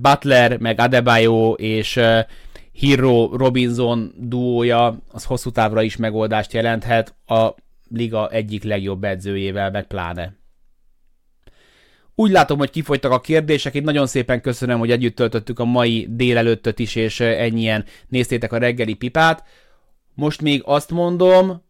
Butler, meg Adebayo és Hero Robinson duója az hosszú távra is megoldást jelenthet, a liga egyik legjobb edzőjével, meg pláne. Úgy látom, hogy kifogytak a kérdések, én nagyon szépen köszönöm, hogy együtt töltöttük a mai délelőttöt is, és ennyien néztétek a reggeli pipát. Most még azt mondom,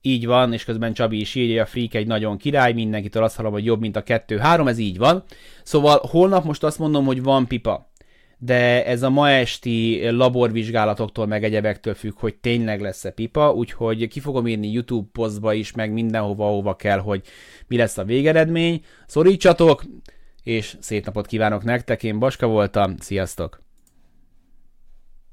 így van, és közben Csabi is írja, a Freak egy nagyon király, mindenkitől azt hallom, hogy jobb, mint a 2-3, ez így van. Szóval holnap most azt mondom, hogy van pipa, de ez a ma esti laborvizsgálatoktól meg egyebektől függ, hogy tényleg lesz-e pipa, úgyhogy ki fogom írni YouTube posztba is, meg mindenhova, ahova kell, hogy mi lesz a végeredmény. Szorítsatok, és szép napot kívánok nektek, én Baska voltam, sziasztok!